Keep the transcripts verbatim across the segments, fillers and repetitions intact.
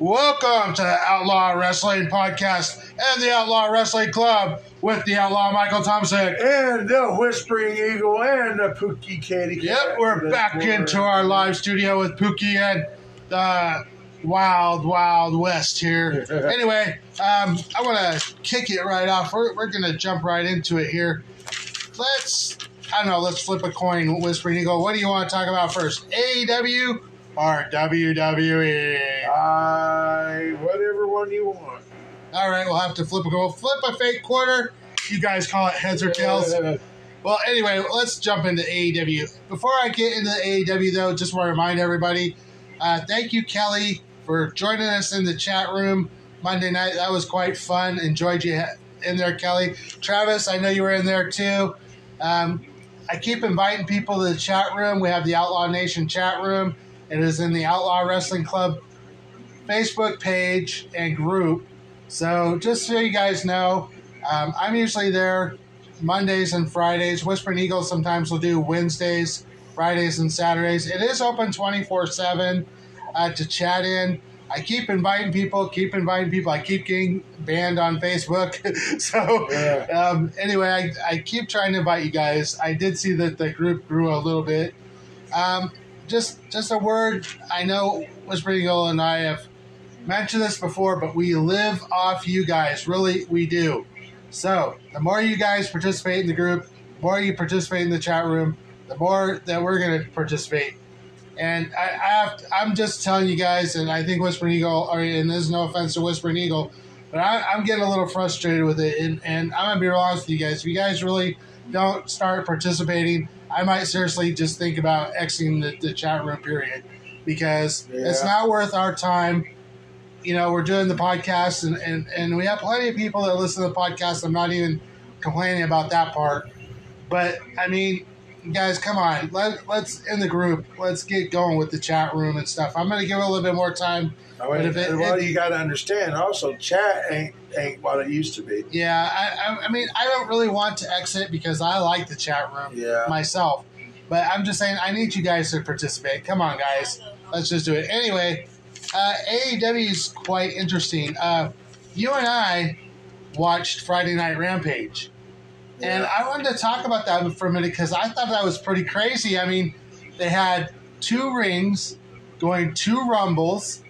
Welcome to the Outlaw Wrestling Podcast and the Outlaw Wrestling Club with the Outlaw Michael Thompson. And the Whispering Eagle and the Pookie Kitty. Yep, we're the back floor. Into our live studio with Pookie and the uh, Wild Wild West here. Anyway, um, I want to kick it right off. We're, we're going to jump right into it here. Let's, I don't know, let's flip a coin, Whispering Eagle. What do you want to talk about first, A E W or W W E? I, whatever one you want. All right, we'll have to flip a go. Flip a fake quarter. You guys call it heads or tails. Well, anyway, let's jump into A E W. Before I get into A E W, though, just want to remind everybody, uh, thank you, Kelly, for joining us in the chat room Monday night. That was quite fun. Enjoyed you in there, Kelly. Travis, I know you were in there, too. Um, I keep inviting people to the chat room. We have the Outlaw Nation chat room. It is in the Outlaw Wrestling Club Facebook page and group. So just so you guys know, um, I'm usually there Mondays and Fridays. Whispering Eagle sometimes will do Wednesdays, Fridays, and Saturdays. It is open twenty-four seven uh, to chat in. I keep inviting people, keep inviting people. I keep getting banned on Facebook. so yeah. um, anyway, I, I keep trying to invite you guys. I did see that the group grew a little bit. Um, Just just a word, I know Whispering Eagle and I have mentioned this before, but we live off you guys. Really, we do. So the more you guys participate in the group, the more you participate in the chat room, the more that we're going to participate. And I, I have to, I'm just telling you guys, and I think Whispering Eagle, or, and there's no offense to Whispering Eagle, but I, I'm getting a little frustrated with it. And, and I'm going to be real honest with you guys. If you guys really don't start participating, I might seriously just think about exiting the, the chat room, period, because yeah. it's not worth our time. You know, we're doing the podcast, and, and, and we have plenty of people that listen to the podcast. I'm not even complaining about that part. But, I mean, guys, come on. Let, let's, in the group, let's get going with the chat room and stuff. I'm going to give it a little bit more time. Oh, wait, but if it, well, it, you got to understand, also, chat ain't ain't what it used to be. Yeah, I, I mean, I don't really want to exit because I like the chat room yeah. myself. But I'm just saying, I need you guys to participate. Come on, guys. Let's just do it. Anyway, uh, A E W is quite interesting. Uh, you and I watched Friday Night Rampage. Yeah. And I wanted to talk about that for a minute because I thought that was pretty crazy. I mean, they had two rings going two rumbles.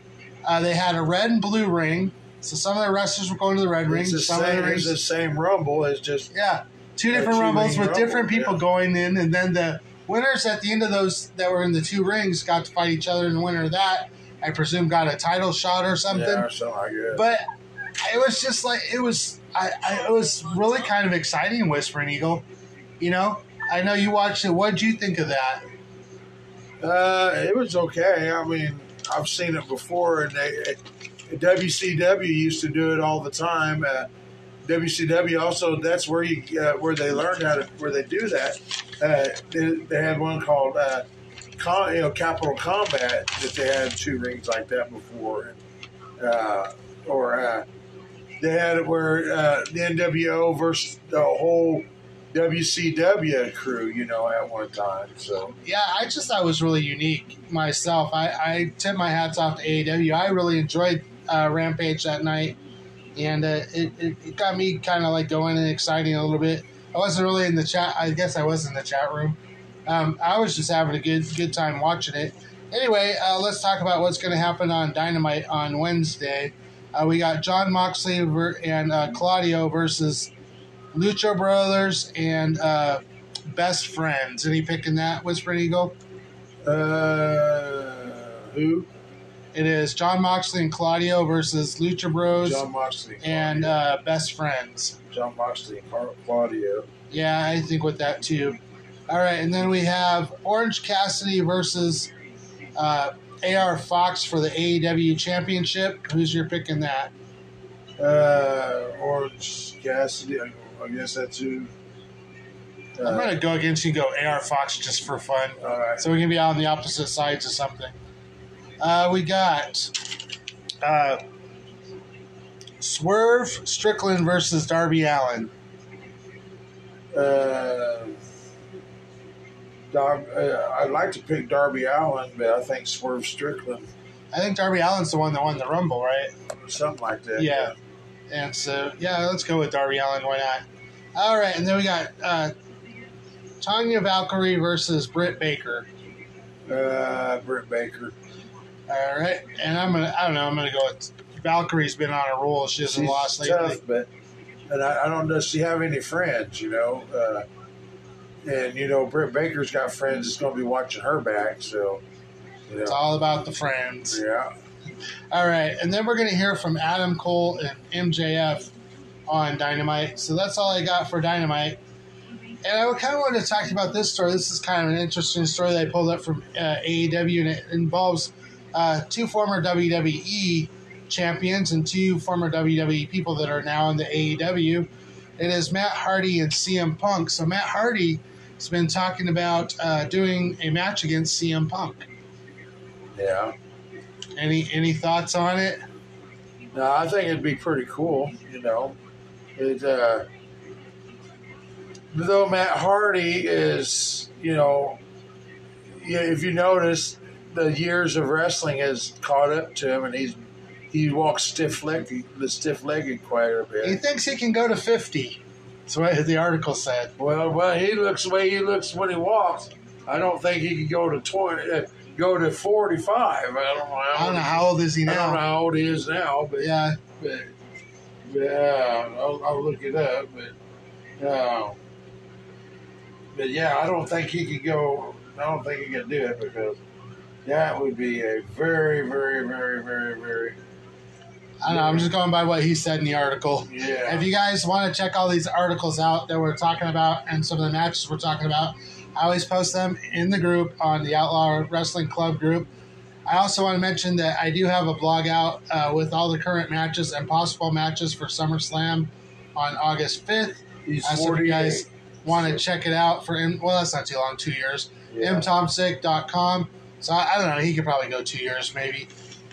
Uh, they had a red and blue ring. So some of the wrestlers were going to the red ring. It's some same, of the rings, it's the same rumble. It's just yeah, two different two rumbles with rumble, different people yeah. going in, and then the winners at the end of those that were in the two rings got to fight each other, and the winner of that, I presume, got a title shot or something. Yeah, or something like that. But it was just like it was. I, I it was really kind of exciting, Whispering Eagle. You know, I know you watched it. What did you think of that? Uh, it was okay. I mean, I've seen it before, and they. It, W C W used to do it all the time. Uh, W C W also, that's where you uh, where they learned how to where they do that. Uh, they, they had one called uh, Con, you know, Capital Combat that they had two rings like that before, and uh, or uh, they had it where uh, the N W O versus the whole W C W crew, you know, at one time. So yeah, I just thought it was really unique myself. I, I tip my hats off to A E W. I really enjoyed Uh, Rampage that night, and uh, it, it, it got me kind of like going and exciting a little bit. I wasn't really in the chat. I guess I was in the chat room. Um, I was just having a good good time watching it. Anyway, uh, let's talk about what's going to happen on Dynamite on Wednesday. Uh, we got Jon Moxley and uh, Claudio versus Lucha Brothers and uh, Best Friends. Any picking that, Whispering Eagle? Uh, who? It is Jon Moxley and Claudio versus Lucha Bros Jon Moxley and, and uh, Best Friends. Jon Moxley and Claudio. Yeah, I think with that too. All right, and then we have Orange Cassidy versus uh, A R Fox for the A E W Championship. Who's your pick in that? Uh, Orange Cassidy. I guess that's who. Uh, I'm going to go against you and go A R Fox just for fun. All right. So we can be on the opposite sides of something. Uh, we got uh, Swerve Strickland versus Darby Allin. Uh, Dar- uh, I'd like to pick Darby Allin, but I think Swerve Strickland I think Darby Allin's the one that won the Rumble, right? Something like that. Yeah. yeah. And so, yeah, let's go with Darby Allin. Why not? All right, and then we got uh, Tanya Valkyrie versus Britt Baker. Uh, Britt Baker. All right, and I'm gonna, I don't know, I'm gonna go with Valkyrie's been on a roll. She hasn't She's lost lately. Tough, but, and I, I don't know if she have any friends, you know. Uh, and, you know, Britt Baker's got friends that's going to be watching her back, so. You know. It's all about the friends. Yeah. All right, and then we're going to hear from Adam Cole and M J F on Dynamite. So that's all I got for Dynamite. And I kind of wanted to talk about this story. This is kind of an interesting story that I pulled up from uh, A E W, and it involves uh, two former W W E champions and two former W W E people that are now in the A E W. It is Matt Hardy and C M Punk. So Matt Hardy has been talking about uh, doing a match against C M Punk. Yeah. Any any thoughts on it? No, I think it'd be pretty cool. You know, it. Uh, though Matt Hardy is, you know, if you notice, the years of wrestling has caught up to him, and he's. He walks stiff leg, the stiff legged quite a bit. He thinks he can go to fifty. That's what the article said. Well, well, he looks the way he looks when he walks. I don't think he can go to twenty, uh, go to forty-five. I don't know. I don't know how old is he now. I don't know how old he is now, but yeah, but, but uh, I'll, I'll look it up. But uh, but yeah, I don't think he can go. I don't think he can do it because that would be a very, very, very, very, very. I don't know. I'm just going by what he said in the article. Yeah. If you guys want to check all these articles out that we're talking about and some of the matches we're talking about, I always post them in the group on the Outlaw Wrestling Club group. I also want to mention that I do have a blog out uh, with all the current matches and possible matches for SummerSlam on August fifth. He's uh, so if you guys want to check it out for him, well, that's not too long, two years. Yeah. m tomsic dot com. So I, I don't know. He could probably go two years maybe.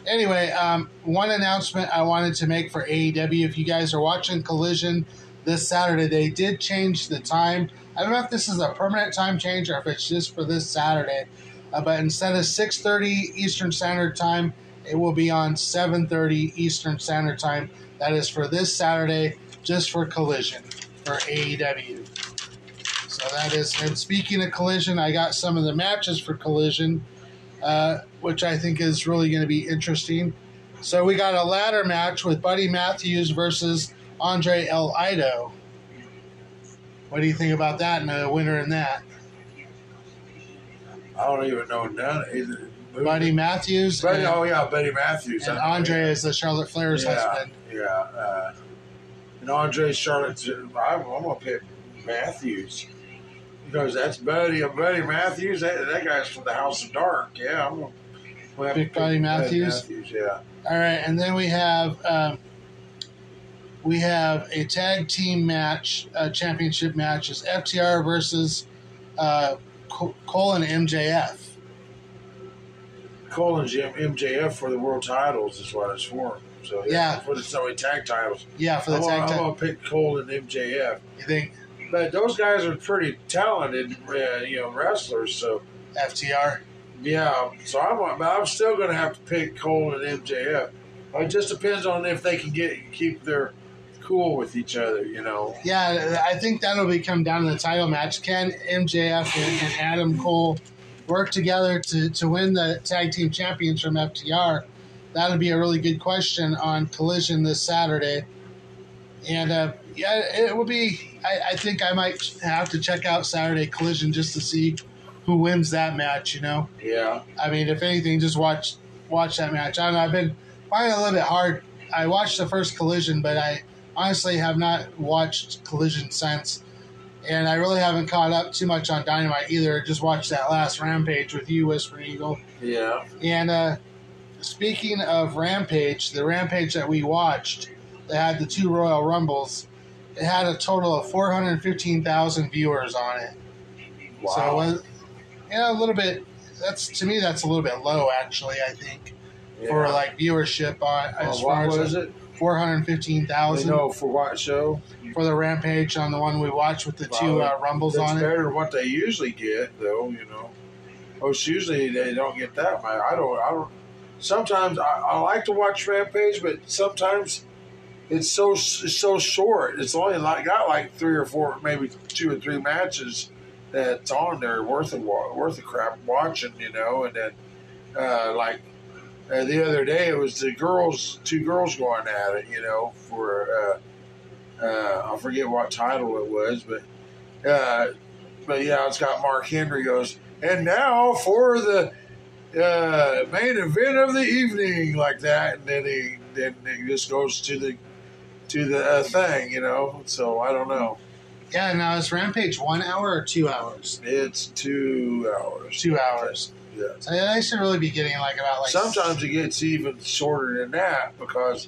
Anyway, um, one announcement I wanted to make for A E W. If you guys are watching Collision this Saturday, they did change the time. I don't know if this is a permanent time change or if it's just for this Saturday. Uh, but instead of six thirty Eastern Standard Time, it will be on seven thirty Eastern Standard Time. That is for this Saturday, just for Collision, for A E W. So that is, and speaking of Collision, I got some of the matches for Collision. Uh, which I think is really going to be interesting. So we got a ladder match with Buddy Matthews versus Andre El Idol. What do you think about that and the winner in that? I don't even know none either. Buddy Matthews. Buddy, and, oh, yeah, Buddy Matthews. And Andre is the Charlotte Flair's yeah, husband. Yeah. Uh, and Andre Charlotte's. I'm, I'm going to pick Matthews. Because that's Buddy, Buddy Matthews. That, that guy's from the House of Dark. Yeah, I'm gonna pick Buddy Matthews. Matthews. Yeah. All right, and then we have um, we have a tag team match, a championship match. It's F T R versus uh, Cole and M J F. Cole and M J F for the world titles is what it's for. So yeah, yeah. for the so tag titles. Yeah, for the I'm tag titles. I'm gonna pick Cole and M J F. You think? But those guys are pretty talented, uh, you know, wrestlers. So F T R, yeah. So I'm, I'm still going to have to pick Cole and M J F. It just depends on if they can get keep their cool with each other, you know. Yeah, I think that'll be come down to the title match. Can M J F and, and Adam Cole work together to to win the tag team champions from F T R? That'll be a really good question on Collision this Saturday. And, uh, yeah, it will be I, I think I might have to check out Saturday Collision just to see who wins that match, you know? Yeah. I mean, if anything, just watch watch that match. I don't know. I've been finding it a little bit hard. I watched the first Collision, but I honestly have not watched Collision since. And I really haven't caught up too much on Dynamite either. Just watched that last Rampage with you, Whisper Eagle. Yeah. And uh, speaking of Rampage, the Rampage that we watched – they had the two Royal Rumbles. It had a total of four hundred fifteen thousand viewers on it. Wow. So, it was, you know, a little bit, that's to me, that's a little bit low, actually, I think, yeah. for, like, viewership. on uh, as far What was as, it? four hundred fifteen thousand. No, for what show? For the Rampage on the one we watched with the wow. two uh, Rumbles that's on it. It's better than what they usually get, though, you know. Most usually they don't get that much. I don't, I don't. sometimes I, I like to watch Rampage, but sometimes it's so it's so short. It's only like, got like three or four, maybe two or three matches that's on there worth a worth a crap watching, you know. And then uh, like uh, the other day, it was the girls, two girls going at it, you know, for uh, uh, I forget what title it was, but uh, but yeah, it's got Mark Henry goes, and now for the uh, main event of the evening, like that, and then he then he just goes to the to the uh, thing, you know. So I don't know. Yeah, now is Rampage one hour or two hours? It's two hours. Two hours. Yeah. So they should really be getting like about like. Sometimes it gets even shorter than that because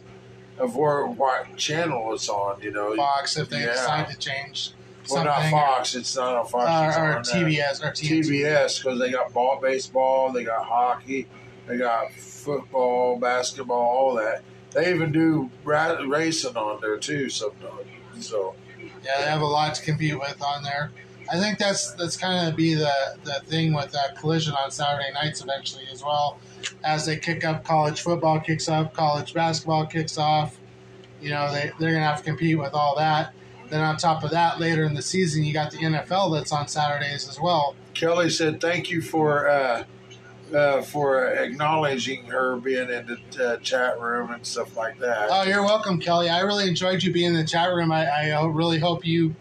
of where what channel it's on. You know, Fox if they yeah. decide to change. Well, not Fox. Or, it's not on Fox. Uh, or on T B S or T N T. T B S because they got ball, baseball, they got hockey, they got football, basketball, all that. They even do ra- racing on there too sometimes. So. Yeah, they have a lot to compete with on there. I think that's that's kind of be the, the thing with that Collision on Saturday nights eventually as well. As they kick up, college football kicks up, college basketball kicks off. You know, they, they're going to have to compete with all that. Then on top of that, later in the season, you got the N F L that's on Saturdays as well. Kelly said thank you for uh, uh, for acknowledging her being in the uh, chat room and stuff like that. Oh, you're welcome, Kelly. I really enjoyed you being in the chat room. I, I really hope you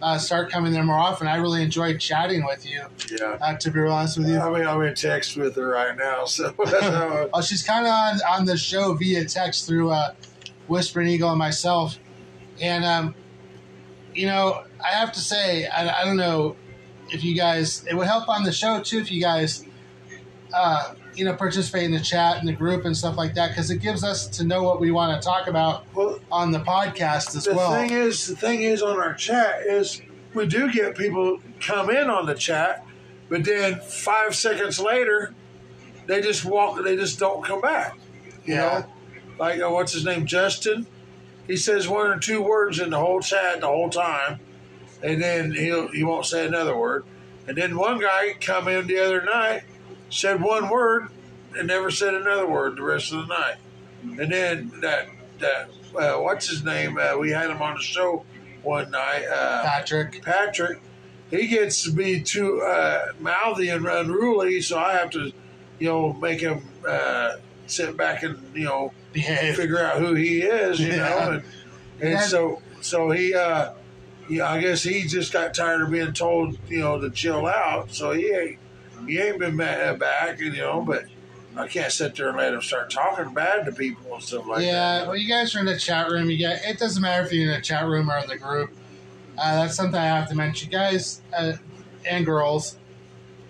uh, start coming there more often. I really enjoyed chatting with you. Yeah. Uh, to be honest with you. I mean, I'm in text with her right now. So. Oh, she's kind of on, on the show via text through uh, Whispering Eagle and myself. And, um, you know, I have to say, I, I don't know if you guys, it would help on the show too if you guys, uh, you know, participate in the chat and the group and stuff like that because it gives us to know what we want to talk about well, on the podcast as the well. Thing is, the thing is on our chat is we do get people come in on the chat, but then five seconds later, they just walk, they just don't come back. You yeah. know, like, uh, what's his name, Justin? He says one or two words in the whole chat the whole time, and then he'll, he won't say another word. And then one guy come in the other night, said one word, and never said another word the rest of the night. And then that, that uh, what's his name? Uh, we had him on the show one night. Uh, Patrick. Patrick. He gets to be too uh, mouthy and unruly, so I have to, you know, make him uh, sit back and, you know, Behave. Figure out who he is, you yeah. know, and, and yeah. so so he, uh, yeah, I guess he just got tired of being told, you know, to chill out. So he ain't he ain't been back, you know. But I can't sit there and let him start talking bad to people and stuff like yeah, that. Yeah, well, you guys are in the chat room. You got it doesn't matter if you're in the chat room or in the group. Uh, that's something I have to mention, you guys uh, and girls.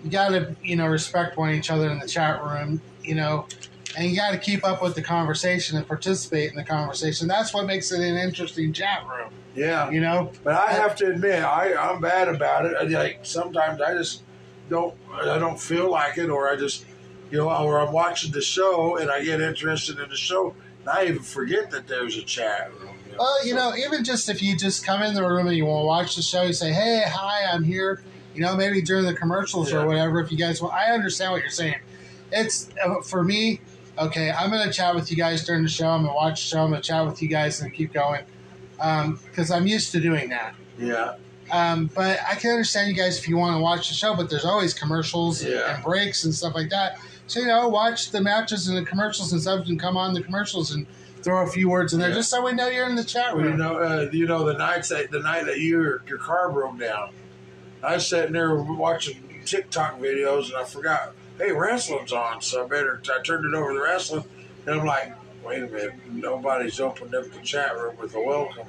You got to you know respect one each other in the chat room, you know. And you got to keep up with the conversation and participate in the conversation. That's what makes it an interesting chat room. Yeah. You know? But I have to admit, I, I'm bad about it. I, like, sometimes I just don't I don't feel like it, or I just, you know, or I'm watching the show and I get interested in the show, and I even forget that there's a chat room. You know? Well, you know, even just if you just come in the room and you want to watch the show, you say, hey, hi, I'm here. You know, maybe during the commercials yeah. or whatever, if you guys want. I understand what you're saying. It's, for me... Okay, I'm going to chat with you guys during the show. I'm going to watch the show. I'm going to chat with you guys and keep going because um, I'm used to doing that. Yeah. Um, but I can understand you guys if you want to watch the show, but there's always commercials yeah. and breaks and stuff like that. So, you know, watch the matches and the commercials and stuff and come on the commercials and throw a few words in there yeah. just so we know you're in the chat room. Well, you know, uh, you know the, nights that, the night that you, your car broke down, I was sitting there watching TikTok videos and I forgot. Hey, wrestling's on, so I better. I turned it over to wrestling, and I'm like, wait a minute, nobody's opened up the chat room with a welcome.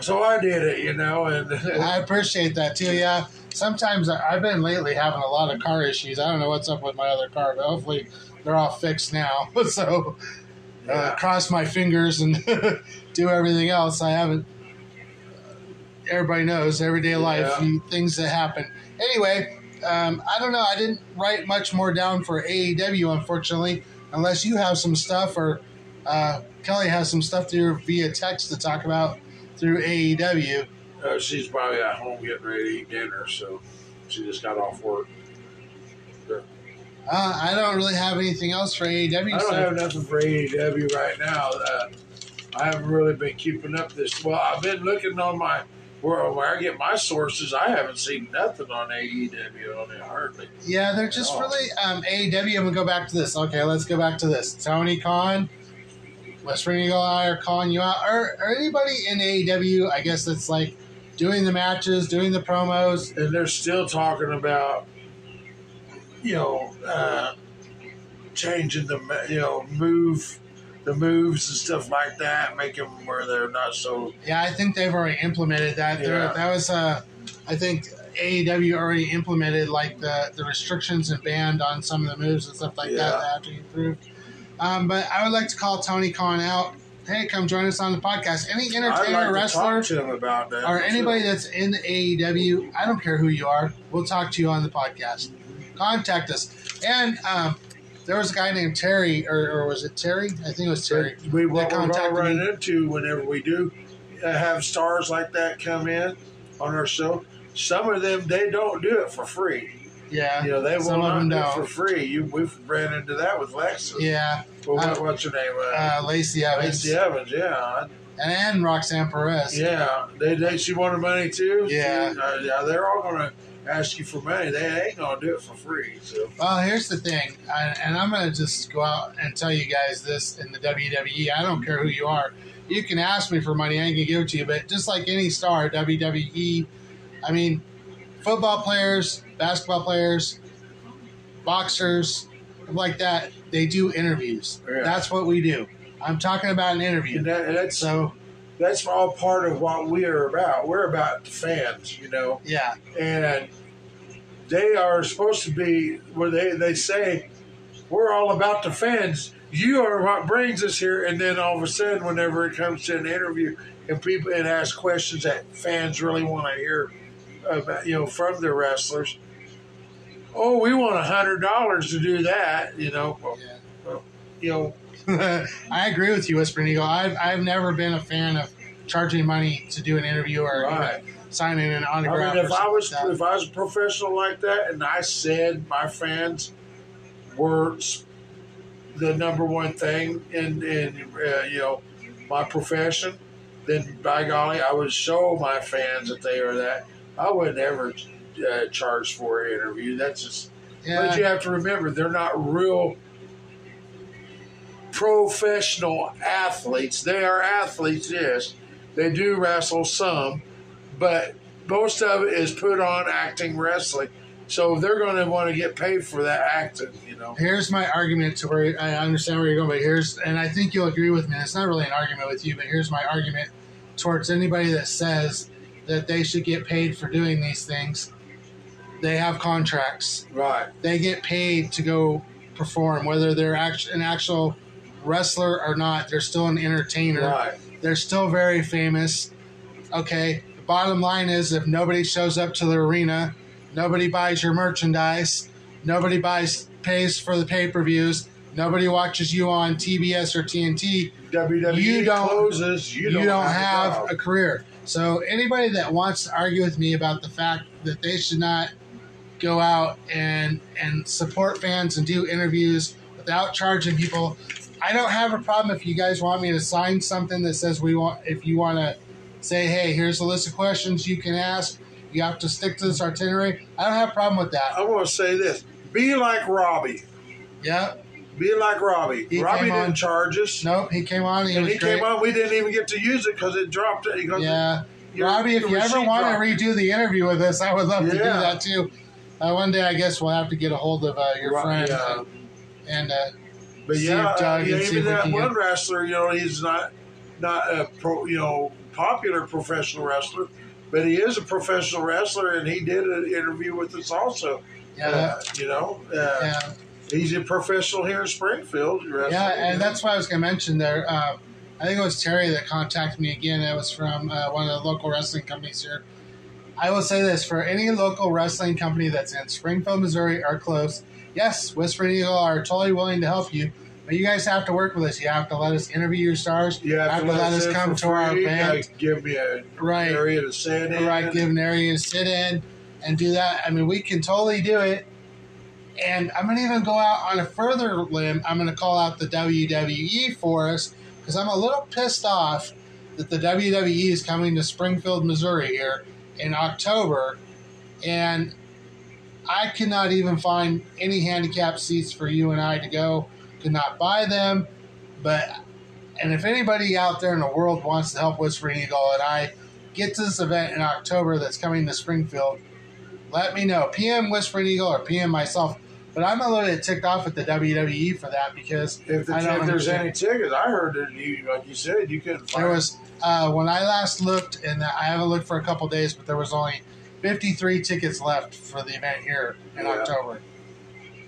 So I did it, you know. And I appreciate that too. Yeah, sometimes I've been lately having a lot of car issues. I don't know what's up with my other car, but hopefully they're all fixed now. So yeah. uh, cross my fingers and do everything else. I haven't. Everybody knows everyday life yeah. and things that happen. Anyway. Um, I don't know. I didn't write much more down for A E W, unfortunately, unless you have some stuff or uh, Kelly has some stuff through via text to talk about through A E W. Uh, she's probably at home getting ready to eat dinner, so she just got off work. But, Uh, I don't really have anything else for A E W. I don't so. have nothing for A E W right now. Uh, I haven't really been keeping up this. Well, I've been looking on my where, where I get my sources. I haven't seen nothing on A E W on it hardly. Yeah, they're just all. really um, A E W. I'm gonna go back to this. Okay, let's go back to this. Tony Khan, West Ringo, I are calling you out, or, or anybody in A E W. I guess it's like doing the matches, doing the promos, and they're still talking about. You know, uh, changing the you know move, the moves and stuff like that, make them where they're not so. Yeah, I think they've already implemented that. Yeah. That was, uh, I think A E W already implemented like the, the restrictions and banned on some of the moves and stuff like yeah. that that have to be improved. Um, but I would like to call Tony Khan out. Hey, come join us on the podcast. Any entertainer, like wrestler, to to about that, or anybody sure. that's in A E W, I don't care who you are. We'll talk to you on the podcast. Contact us. And um, there was a guy named Terry, or, or was it Terry? I think it was Terry. We will run into whenever we do have stars like that come in on our show. Some of them, they don't do it for free. Yeah. You know, they will not do it for free. You, we've ran into that with Lexus. Yeah. Well, what, uh, what's her name? Uh, uh, Lacey Evans. Lacey Evans, yeah. And, and Roxanne Perez. Yeah. They, they, she wanted money too? Yeah. Uh, yeah, they're all going to ask you for money. They ain't gonna do it for free. So. Well, here's the thing, I, and I'm gonna just go out and tell you guys this in the W W E. I don't care who you are. You can ask me for money. I ain't gonna give it to you. But just like any star, W W E, I mean, football players, basketball players, boxers, like that. They do interviews. Yeah. That's what we do. I'm talking about an interview. And that, that's so. That's all part of what we are about. We're about the fans, you know. Yeah. And they are supposed to be where they, they say, we're all about the fans. You are what brings us here. And then all of a sudden, whenever it comes to an interview and people and ask questions that fans really want to hear about, you know, from their wrestlers, oh, we want one hundred dollars to do that, you know. Well, yeah. well, you know. I agree with you, Whispering Eagle. I've, I've never been a fan of charging money to do an interview or right. you know, signing an autograph. I mean, if I was like if I was a professional like that, and I said my fans were the number one thing in in uh, you know my profession, then by golly, I would show my fans that they are that. I would never uh, charge for an interview. That's just. Yeah. But you have to remember, they're not real. Professional athletes. They are athletes, yes. They do wrestle some, but most of it is put on acting wrestling. So they're going to want to get paid for that acting, you know. Here's my argument to where I understand where you're going, but here's, and I think you'll agree with me. It's not really an argument with you, but here's my argument towards anybody that says that they should get paid for doing these things. They have contracts. Right. They get paid to go perform, whether they're act- an actual wrestler or not, they're still an entertainer. Right. They're still very famous. Okay. The bottom line is, if nobody shows up to the arena, nobody buys your merchandise, nobody buys pays for the pay-per-views, nobody watches you on T B S or T N T. W W E you don't, closes. You, you don't, don't have, have a career. So anybody that wants to argue with me about the fact that they should not go out and and support fans and do interviews without charging people. I don't have a problem if you guys want me to sign something that says we want. If you want to say, hey, here's a list of questions you can ask. You have to stick to this itinerary. I don't have a problem with that. I want to say this: be like Robbie. Yeah. Be like Robbie. He Robbie didn't on. charge us. Nope, he came on. He and was he great. came on. We didn't even get to use it because it dropped. Because yeah. It, Robbie, if you ever want to redo the interview with us, I would love yeah. to do that too. Uh, one day, I guess we'll have to get a hold of uh, your right, friend yeah. and. and uh, But see yeah, uh, yeah even that one wrestler, you know, he's not not a pro, you know, popular professional wrestler, but he is a professional wrestler, and he did an interview with us also. Yeah, uh, you know, uh, yeah. he's a professional here in Springfield. Wrestler, yeah, and you know. That's why I was going to mention there. Uh, I think it was Terry that contacted me again. That was from uh, one of the local wrestling companies here. I will say this for any local wrestling company that's in Springfield, Missouri, or close. Yes, Whispering Eagle are totally willing to help you, but you guys have to work with us. You have to let us interview your stars. You have, have to let, let us come to free. Our event. Give me a right. area to sit in. Right, give an area to sit in and do that. I mean, we can totally do it, And I'm going to even go out on a further limb. I'm going to call out the W W E for us, because I'm a little pissed off that the W W E is coming to Springfield, Missouri here in October, and I could not even find any handicap seats for you and I to go. Could not buy them. But and if anybody out there in the world wants to help Whispering Eagle and I get to this event in October that's coming to Springfield, let me know. P M Whispering Eagle or P M myself. But I'm a little bit ticked off at the W W E for that, because if, the, I don't if there's any tickets, I heard that you, like you said, you couldn't find. There was uh, when I last looked, and I haven't looked for a couple days, but there was only fifty-three tickets left for the event here in yeah. October.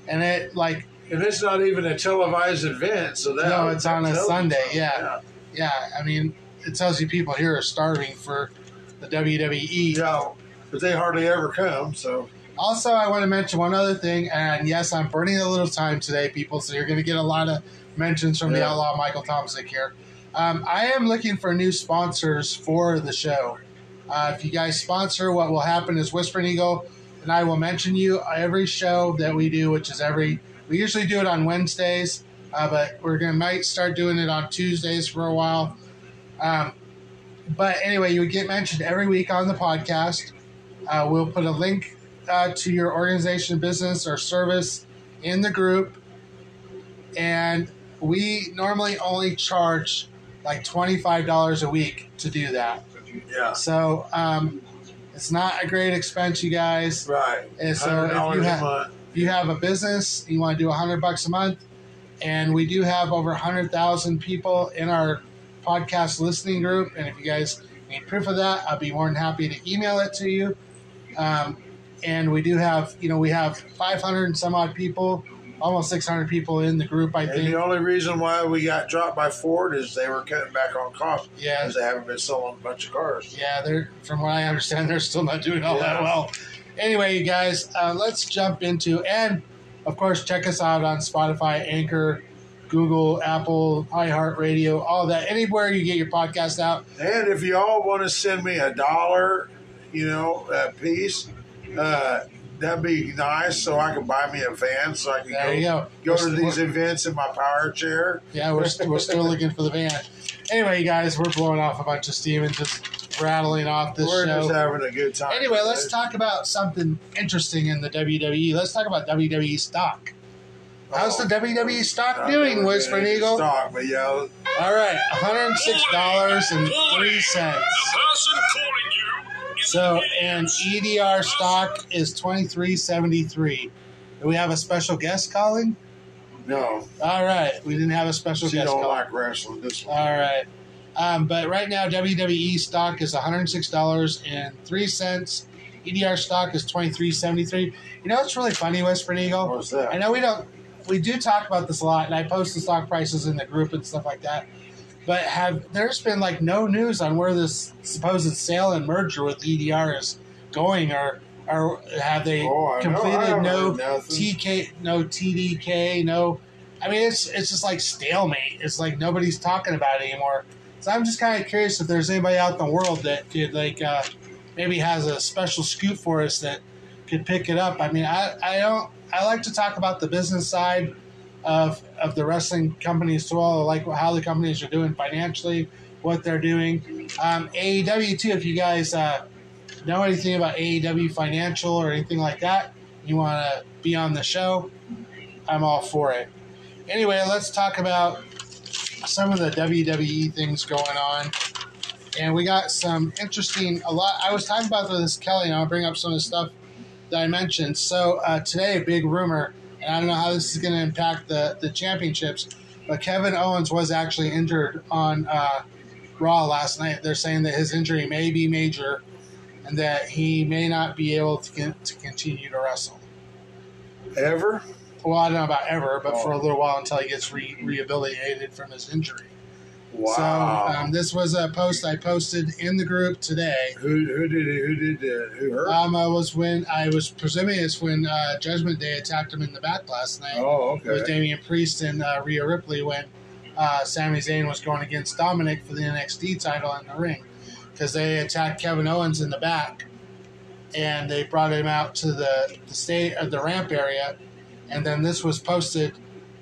And it like, and it's not even a televised event, so that no, it's on a Sunday. Yeah. yeah, yeah. I mean, it tells you people here are starving for the W W E. No, but they hardly ever come. So also, I want to mention one other thing, and yes, I'm burning a little time today, people. So you're going to get a lot of mentions from yeah. the Outlaw Michael Thompson here. Um, I am looking for new sponsors for the show. Uh, if you guys sponsor, what will happen is Whispering Eagle and I will mention you every show that we do, which is every, we usually do it on Wednesdays, uh, but we're going to might start doing it on Tuesdays for a while. Um, but anyway, you would get mentioned every week on the podcast. Uh, we'll put a link uh, to your organization, business, or service in the group. And we normally only charge like twenty-five dollars a week to do that. Yeah. So um, it's not a great expense, you guys. Right. And so if you, have, a month. if you have a business, you want to do one hundred bucks a month, and we do have over one hundred thousand people in our podcast listening group, and if you guys need proof of that, I'll be more than happy to email it to you. Um, and we do have, you know, we have five hundred and some odd people, almost six hundred people in the group, I and think. And the only reason why we got dropped by Ford is they were cutting back on costs. Yeah. Because they haven't been selling a bunch of cars. Yeah, they're, from what I understand, they're still not doing all yeah. that well. Anyway, you guys, uh, let's jump into, and, of course, check us out on Spotify, Anchor, Google, Apple, iHeartRadio, all that, anywhere you get your podcast out. And if you all want to send me a dollar, you know, a piece, uh, that'd be nice, so I can buy me a van, so I can there go, you go. go to these events in my power chair. Yeah, we're st- we're still looking for the van. Anyway, you guys, we're blowing off a bunch of steam and just rattling off this we're show. We're just having a good time. Anyway, let's this. talk about something interesting in the W W E. Let's talk about W W E stock. How's the W W E stock doing, Whispering Eagle? Stock, but yeah. All right, one hundred six dollars and three cents. So, and E D R stock is twenty-three seventy-three. Do we have a special guest calling? No. All right, we didn't have a special she guest calling. You don't like wrestling this one. All right. Um, but right now, W W E stock is one hundred six dollars and three cents. E D R stock is twenty-three seventy-three. You know what's really funny, Whispering Eagle? What's that? I know we don't... We do talk about this a lot, and I post the stock prices in the group and stuff like that. But have there's been like no news on where this supposed sale and merger with E D R is going, or or have they oh, completed no T K, no T D K, no. I mean, it's it's just like stalemate. It's like nobody's talking about it anymore. So I'm just kind of curious if there's anybody out in the world that could like uh, maybe has a special scoop for us that could pick it up. I mean, I I don't. I like to talk about the business side of of the wrestling companies too, all like how the companies are doing financially, what they're doing. Um, A E W too, if you guys uh, know anything about A E W financial or anything like that, you want to be on the show, I'm all for it. Anyway, let's talk about some of the W W E things going on. And we got some interesting, a lot, I was talking about this, Kelly, and I'll bring up some of the stuff that I mentioned. So uh, today, a big rumor, and I don't know how this is going to impact the, the championships, but Kevin Owens was actually injured on uh, Raw last night. They're saying that his injury may be major and that he may not be able to con- to continue to wrestle. Ever? Well, I don't know about ever, but oh. for a little while until he gets re- rehabilitated from his injury. Wow! So um, this was a post I posted in the group today. Who who did it? Who did it? Who hurt? Um, I was when I was presuming it's when uh, Judgment Day attacked him in the back last night. Oh, okay. With Damian Priest and uh, Rhea Ripley when uh, Sami Zayn was going against Dominic for the N X T title in the ring, because they attacked Kevin Owens in the back, and they brought him out to the the state of the ramp area, and then this was posted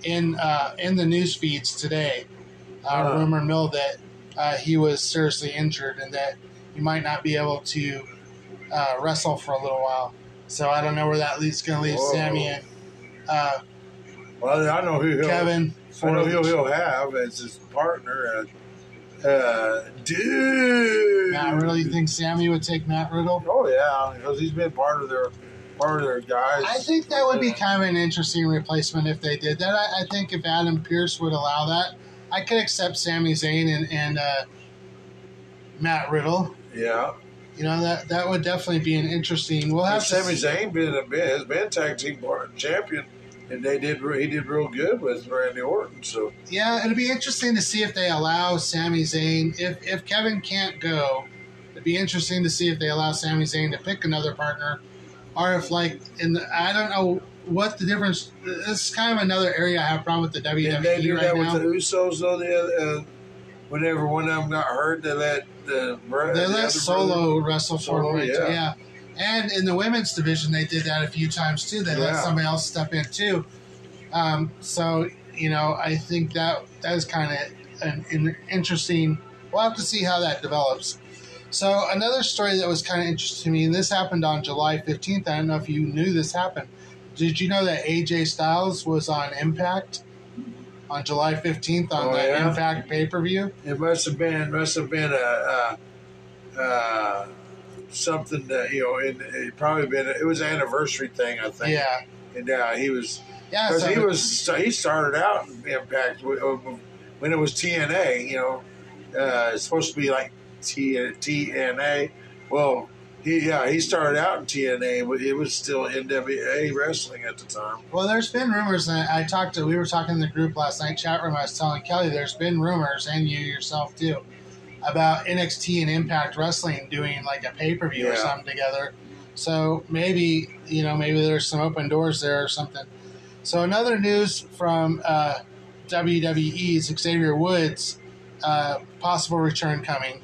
in uh, in the news feeds today. Uh, oh. Rumor mill that uh, he was seriously injured and that he might not be able to uh, wrestle for a little while. So I don't know where that leads going to leave Whoa. Sammy and uh, well, I know who he'll, Kevin. I know who he'll have as his partner. And, uh, dude, Matt Riddle. You think Sammy would take Matt Riddle? Oh yeah, because he's been part of their. Their guys. I think that would be kind of an interesting replacement if they did that. I, I think if Adam Pearce would allow that, I could accept Sami Zayn and, and uh, Matt Riddle. Yeah. You know, that that would definitely be an interesting... We'll have Sami Zayn been a, has been tag team champion, and they did he did real good with Randy Orton. So yeah, it'd be interesting to see if they allow Sami Zayn. If, if Kevin can't go, it'd be interesting to see if they allow Sami Zayn to pick another partner. Or if, like, in the, I don't know what the difference. This is kind of another area I have a problem with the W W E right now. Did they do that with the Usos, though? The other, uh, whenever one of them got hurt, they let the brother, they let the Solo brother. wrestle for a week. Yeah. yeah. And in the women's division, they did that a few times, too. They yeah. let somebody else step in, too. Um, so, you know, I think that that is kind of an, an interesting. We'll have to see how that develops. So another story that was kind of interesting to me, and this happened on July fifteenth. I don't know if you knew this happened. Did you know that A J Styles was on Impact on July fifteenth on oh, the yeah? Impact pay-per-view? It must have been must have been a, a, a something that, you know, it, it probably been it was an anniversary thing, I think. Yeah, and uh, he was yeah, because so he was so he started out in Impact when it was T N A. You know, uh, it's supposed to be like. T N A. Well, he yeah, he started out in T N A, but it was still N W A wrestling at the time. Well, there's been rumors, and I talked to, we were talking in the group last night, chat room, I was telling Kelly, there's been rumors, and you yourself too, about N X T and Impact Wrestling doing like a pay-per-view yeah. or something together. So maybe, you know, maybe there's some open doors there or something. So another news from uh, W W E's Xavier Woods, uh, possible return coming.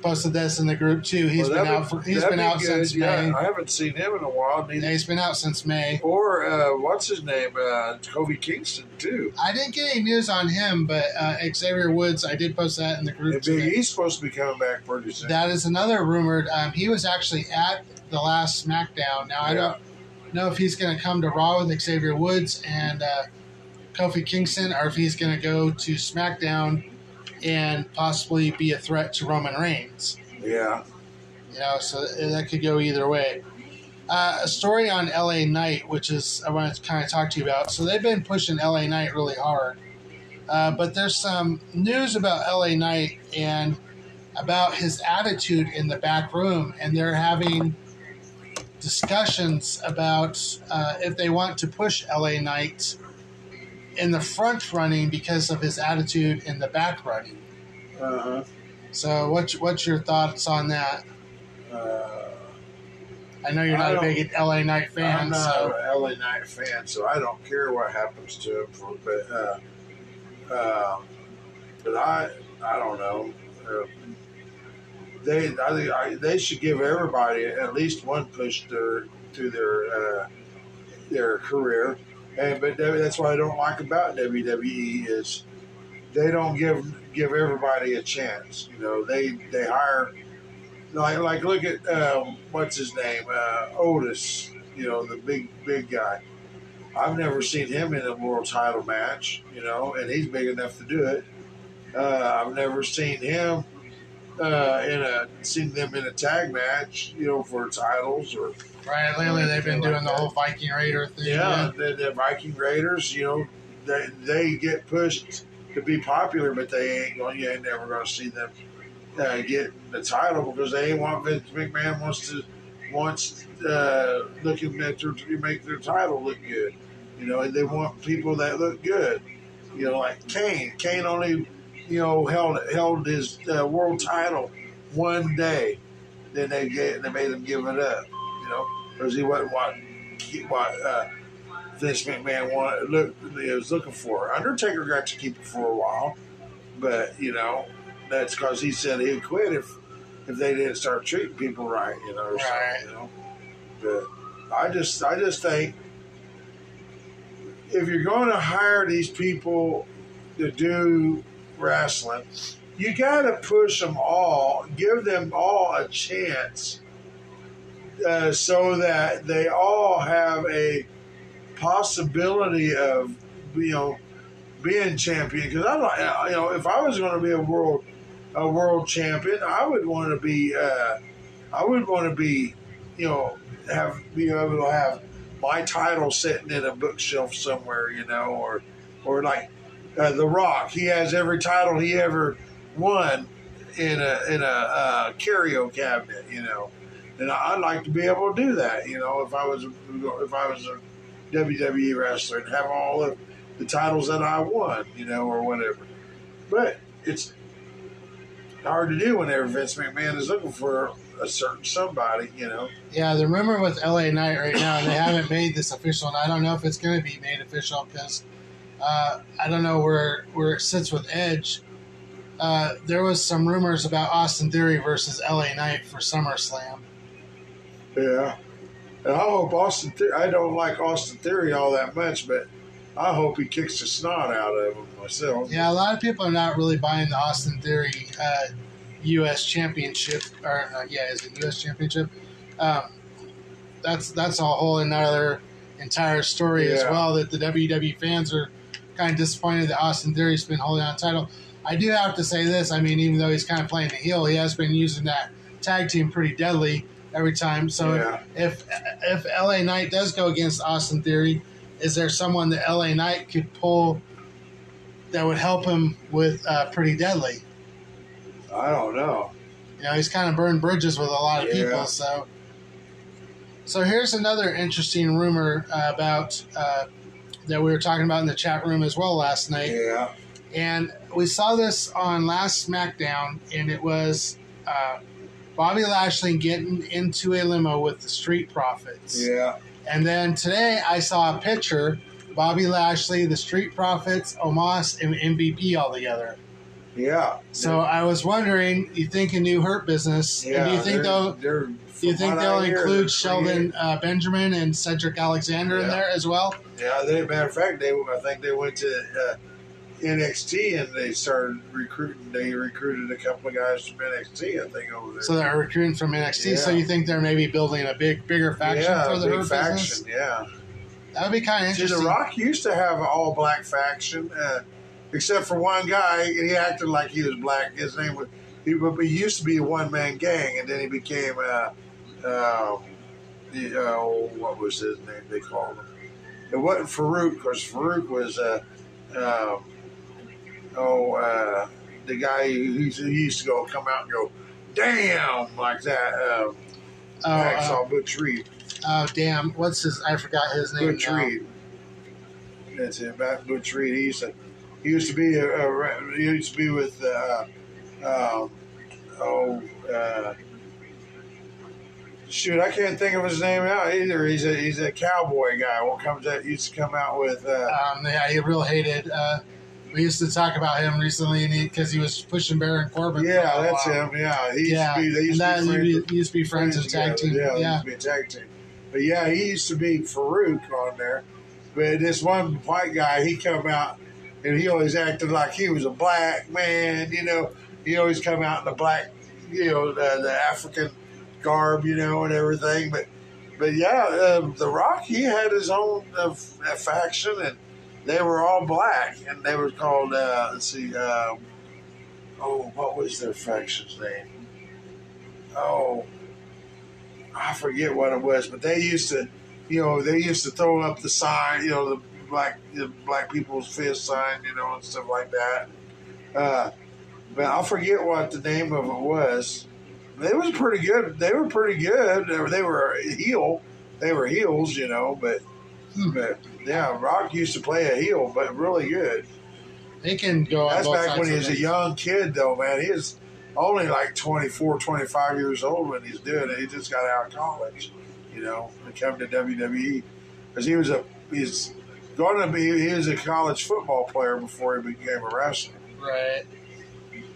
Posted this in the group too. He's well, been out. For, he's been be out good. since yeah, May. I haven't seen him in a while. Neither. He's been out since May. Or uh, what's his name? Uh, Kobe Kingston too. I didn't get any news on him, but uh, Xavier Woods. I did post that in the group. Too. He's supposed to be coming back pretty soon. That is another rumored. Um, he was actually at the last SmackDown. Now I yeah. don't know if he's going to come to Raw with Xavier Woods and uh, Kofi Kingston, or if he's going to go to SmackDown. And possibly be a threat to Roman Reigns. Yeah. You know, so that could go either way. Uh, a story on L A Knight, which is I wanted to kind of talk to you about. So they've been pushing L A Knight really hard. Uh, but there's some news about L A Knight and about his attitude in the back room. And they're having discussions about uh, if they want to push L A Knight in the front running because of his attitude in the back running. Uh-huh. So what's, what's your thoughts on that? Uh, I know you're not a big L A Knight fan. I'm not so. an L A Knight fan, so I don't care what happens to him. For, but uh, uh, but I I don't know. Uh, they I think I, they should give everybody at least one push to their, their, uh, their career. And, but that's what I don't like about W W E is they don't give give everybody a chance. You know, they they hire like like look at um, what's his name uh, Otis. You know, the big big guy. I've never seen him in a world title match. You know, and he's big enough to do it. Uh, I've never seen him uh, in a seen them in a tag match. You know, for titles or. Right, lately they've been doing the whole Viking Raider thing. Yeah, the, the Viking Raiders, you know, they they get pushed to be popular, but they ain't going. You ain't never going to see them uh, get the title because they ain't want Vince McMahon wants to wants uh, looking at their, to make their title look good. You know, they want people that look good. You know, like Kane. Kane only you know held held his uh, world title one day, then they get they made him give it up. You know, because he wasn't what what uh, Vince McMahon wanted. Look, he was looking for Undertaker got to keep it for a while, but you know that's because he said he'd quit if if they didn't start treating people right. You know, or right. You know, but I just I just think if you're going to hire these people to do wrestling, you got to push them all, give them all a chance, uh, so that they all have a possibility of, you know, being champion. Because I'm like, you know, if I was going to be a world a world champion, I would want to be, uh, I would want to be, you know, have be able to have my title sitting in a bookshelf somewhere, you know, or or like uh, The Rock. He has every title he ever won in a in a uh, carryo cabinet, you know. And I'd like to be able to do that, you know, if I was if I was a W W E wrestler and have all of the titles that I won, you know, or whatever. But it's hard to do whenever Vince McMahon is looking for a certain somebody, you know. Yeah, the rumor with L A Knight right now, and they haven't made this official, and I don't know if it's going to be made official because uh, I don't know where, where it sits with Edge. Uh, there was some rumors about Austin Theory versus L A Knight for SummerSlam. Yeah. And I hope Austin Theory, I don't like Austin Theory all that much, but I hope he kicks the snot out of him myself. Yeah, a lot of people are not really buying the Austin Theory uh, U S Championship, or uh, yeah, is it U S Championship? Um, that's that's a whole another entire story yeah. as well, that the W W E fans are kind of disappointed that Austin Theory's been holding on title. I do have to say this, I mean, even though he's kind of playing the heel, he has been using that tag team pretty deadly every time. So yeah. if, if if L A Knight does go against Austin Theory, is there someone that L A Knight could pull that would help him with uh, Pretty Deadly? I don't know. You know, he's kind of burned bridges with a lot of yeah. people. So so here's another interesting rumor uh, about uh, that we were talking about in the chat room as well last night. Yeah. And we saw this on last SmackDown, and it was uh, Bobby Lashley getting into a limo with the Street Profits. Yeah. And then today I saw a picture, Bobby Lashley, the Street Profits, Omos, and M V P all together. Yeah. So I was wondering, you think a new Hurt Business, yeah, and do you think they'll, do you think they'll include Sheldon uh, Benjamin and Cedric Alexander yeah. in there as well? Yeah, they, matter of fact, they I think they went to uh, N X T and they started recruiting. They recruited a couple of guys from N X T, I think, over there. So they're recruiting from N X T. Yeah. So you think they're maybe building a big, bigger faction yeah, for the big Hurt faction, Business? Yeah, that would be kind of interesting. See, The Rock used to have an all-black faction. Uh, Except for one guy, and he acted like he was black. His name was, he, he used to be a one-man gang, and then he became, uh, uh, the, uh, what was his name they called him? It wasn't Farouk, because Farouk was, uh, um, oh, uh, the guy who he, he used to go come out and go, damn, like that. Um, oh, Axel uh, Butch Reed. Oh, damn. What's his, I forgot his name Butch now. Reed. That's it, Butch Reed. He used to, He used to be a, a, he used to be with uh, um, oh uh, shoot I can't think of his name now either. He's a he's a cowboy guy. What comes out used to come out with uh, um, yeah he real hated. Uh, we used to talk about him recently because he, he was pushing Baron Corbin. Yeah, that's him. Yeah, he used yeah. to be. They used and to that, be friends, he used to be friends, friends and tag team. Yeah, yeah. He used to be a tag team. But yeah, he used to be Farouk on there. But this one white guy, he come out. And he always acted like he was a black man, you know. He always come out in the black, you know, the, the African garb, you know, and everything. But, but yeah, uh, The Rock, he had his own uh, faction, and they were all black. And they were called, uh, let's see, um, oh, what was their faction's name? Oh, I forget what it was. But they used to, you know, they used to throw up the sign, you know, the Black the black people's fist sign, you know, and stuff like that. Uh, but I forget what the name of it was. They was pretty good. They were pretty good. They were, they were heel. They were heels, you know. But, but yeah, Rock used to play a heel, but really good. He can go. That's on both back when he was a young kid, though, man. He was only like twenty-four, twenty-five years old when he's doing it. He just got out of college, you know, and come to W W E because he was a he's. Going to be, he was a college football player before he became a wrestler. Right.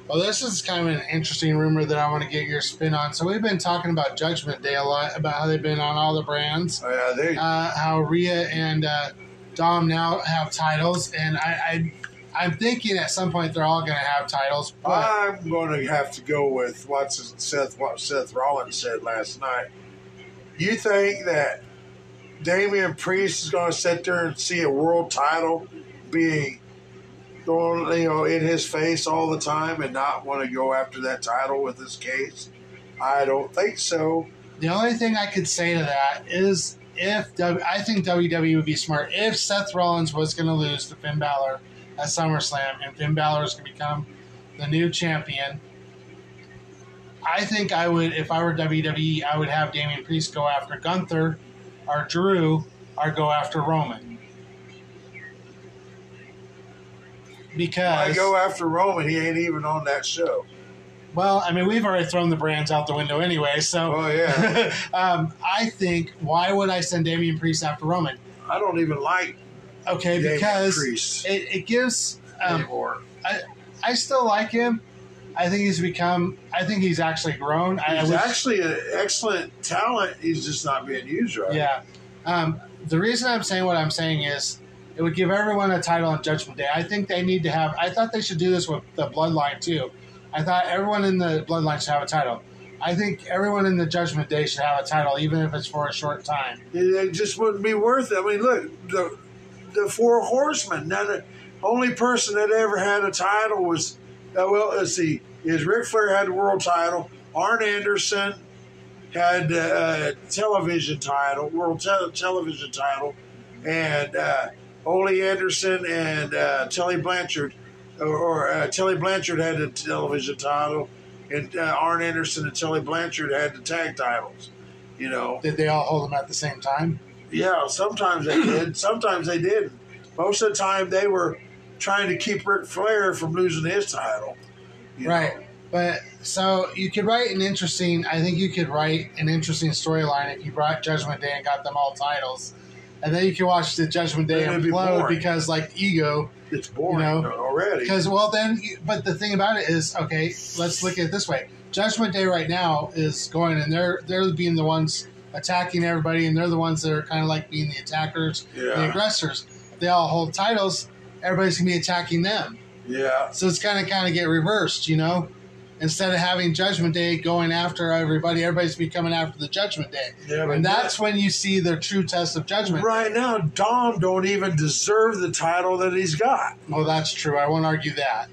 Well, this is kind of an interesting rumor that I want to get your spin on. So we've been talking about Judgment Day a lot, about how they've been on all the brands. Oh, yeah, they. Uh, how Rhea and uh, Dom now have titles, and I, I, I'm thinking at some point they're all going to have titles. But I'm going to have to go with what Seth, what Seth Rollins said last night. You think that Damian Priest is going to sit there and see a world title being thrown, you know, in his face all the time and not want to go after that title with his case? I don't think so. The only thing I could say to that is if w- I think W W E would be smart if Seth Rollins was going to lose to Finn Balor at SummerSlam and Finn Balor is going to become the new champion. I think I would, if I were W W E, I would have Damian Priest go after Gunther or Drew or go after Roman. Because I go after Roman, he ain't even on that show. Well, I mean, we've already thrown the brands out the window anyway, so... Oh, yeah. um, I think, why would I send Damian Priest after Roman? I don't even like okay, Damian because Priest it, it gives... Um, anymore. I, I still like him. I think he's become... I think he's actually grown. He's I, I was, actually an excellent talent. He's just not being used right. Yeah. Um, the reason I'm saying what I'm saying is it would give everyone a title on Judgment Day. I think they need to have... I thought they should do this with the Bloodline, too. I thought everyone in the Bloodline should have a title. I think everyone in the Judgment Day should have a title, even if it's for a short time. It just wouldn't be worth it. I mean, look, the the Four Horsemen. Now, the only person that ever had a title was, uh, well, let's see, is Ric Flair had the world title. Arn Anderson had a uh, television title, world te- television title. And uh, Ole Anderson and uh, Tully Blanchard. Or uh, Tully Blanchard had the television title, and uh, Arn Anderson and Tully Blanchard had the tag titles. You know, did they all hold them at the same time? Yeah, sometimes they did. Sometimes they didn't. Most of the time, they were trying to keep Ric Flair from losing his title. Right, know? But so you could write an interesting. I think you could write an interesting storyline if you brought Judgment Day and got them all titles. And then you can watch the Judgment Day implode be because, like, ego. It's boring you know, already. Because, well, then, but the thing about it is, okay, let's look at it this way. Judgment Day right now is going, and they're they're being the ones attacking everybody, and they're the ones that are kind of like being the attackers, yeah. the aggressors. They all hold titles. Everybody's going to be attacking them. Yeah. So it's going to kind of get reversed, you know? Instead of having Judgment Day going after everybody, everybody's be coming after the Judgment Day. Yeah, and that's that, when you see the true test of Judgment Day. Right now, Dom don't even deserve the title that he's got. Well, that's true. I won't argue that.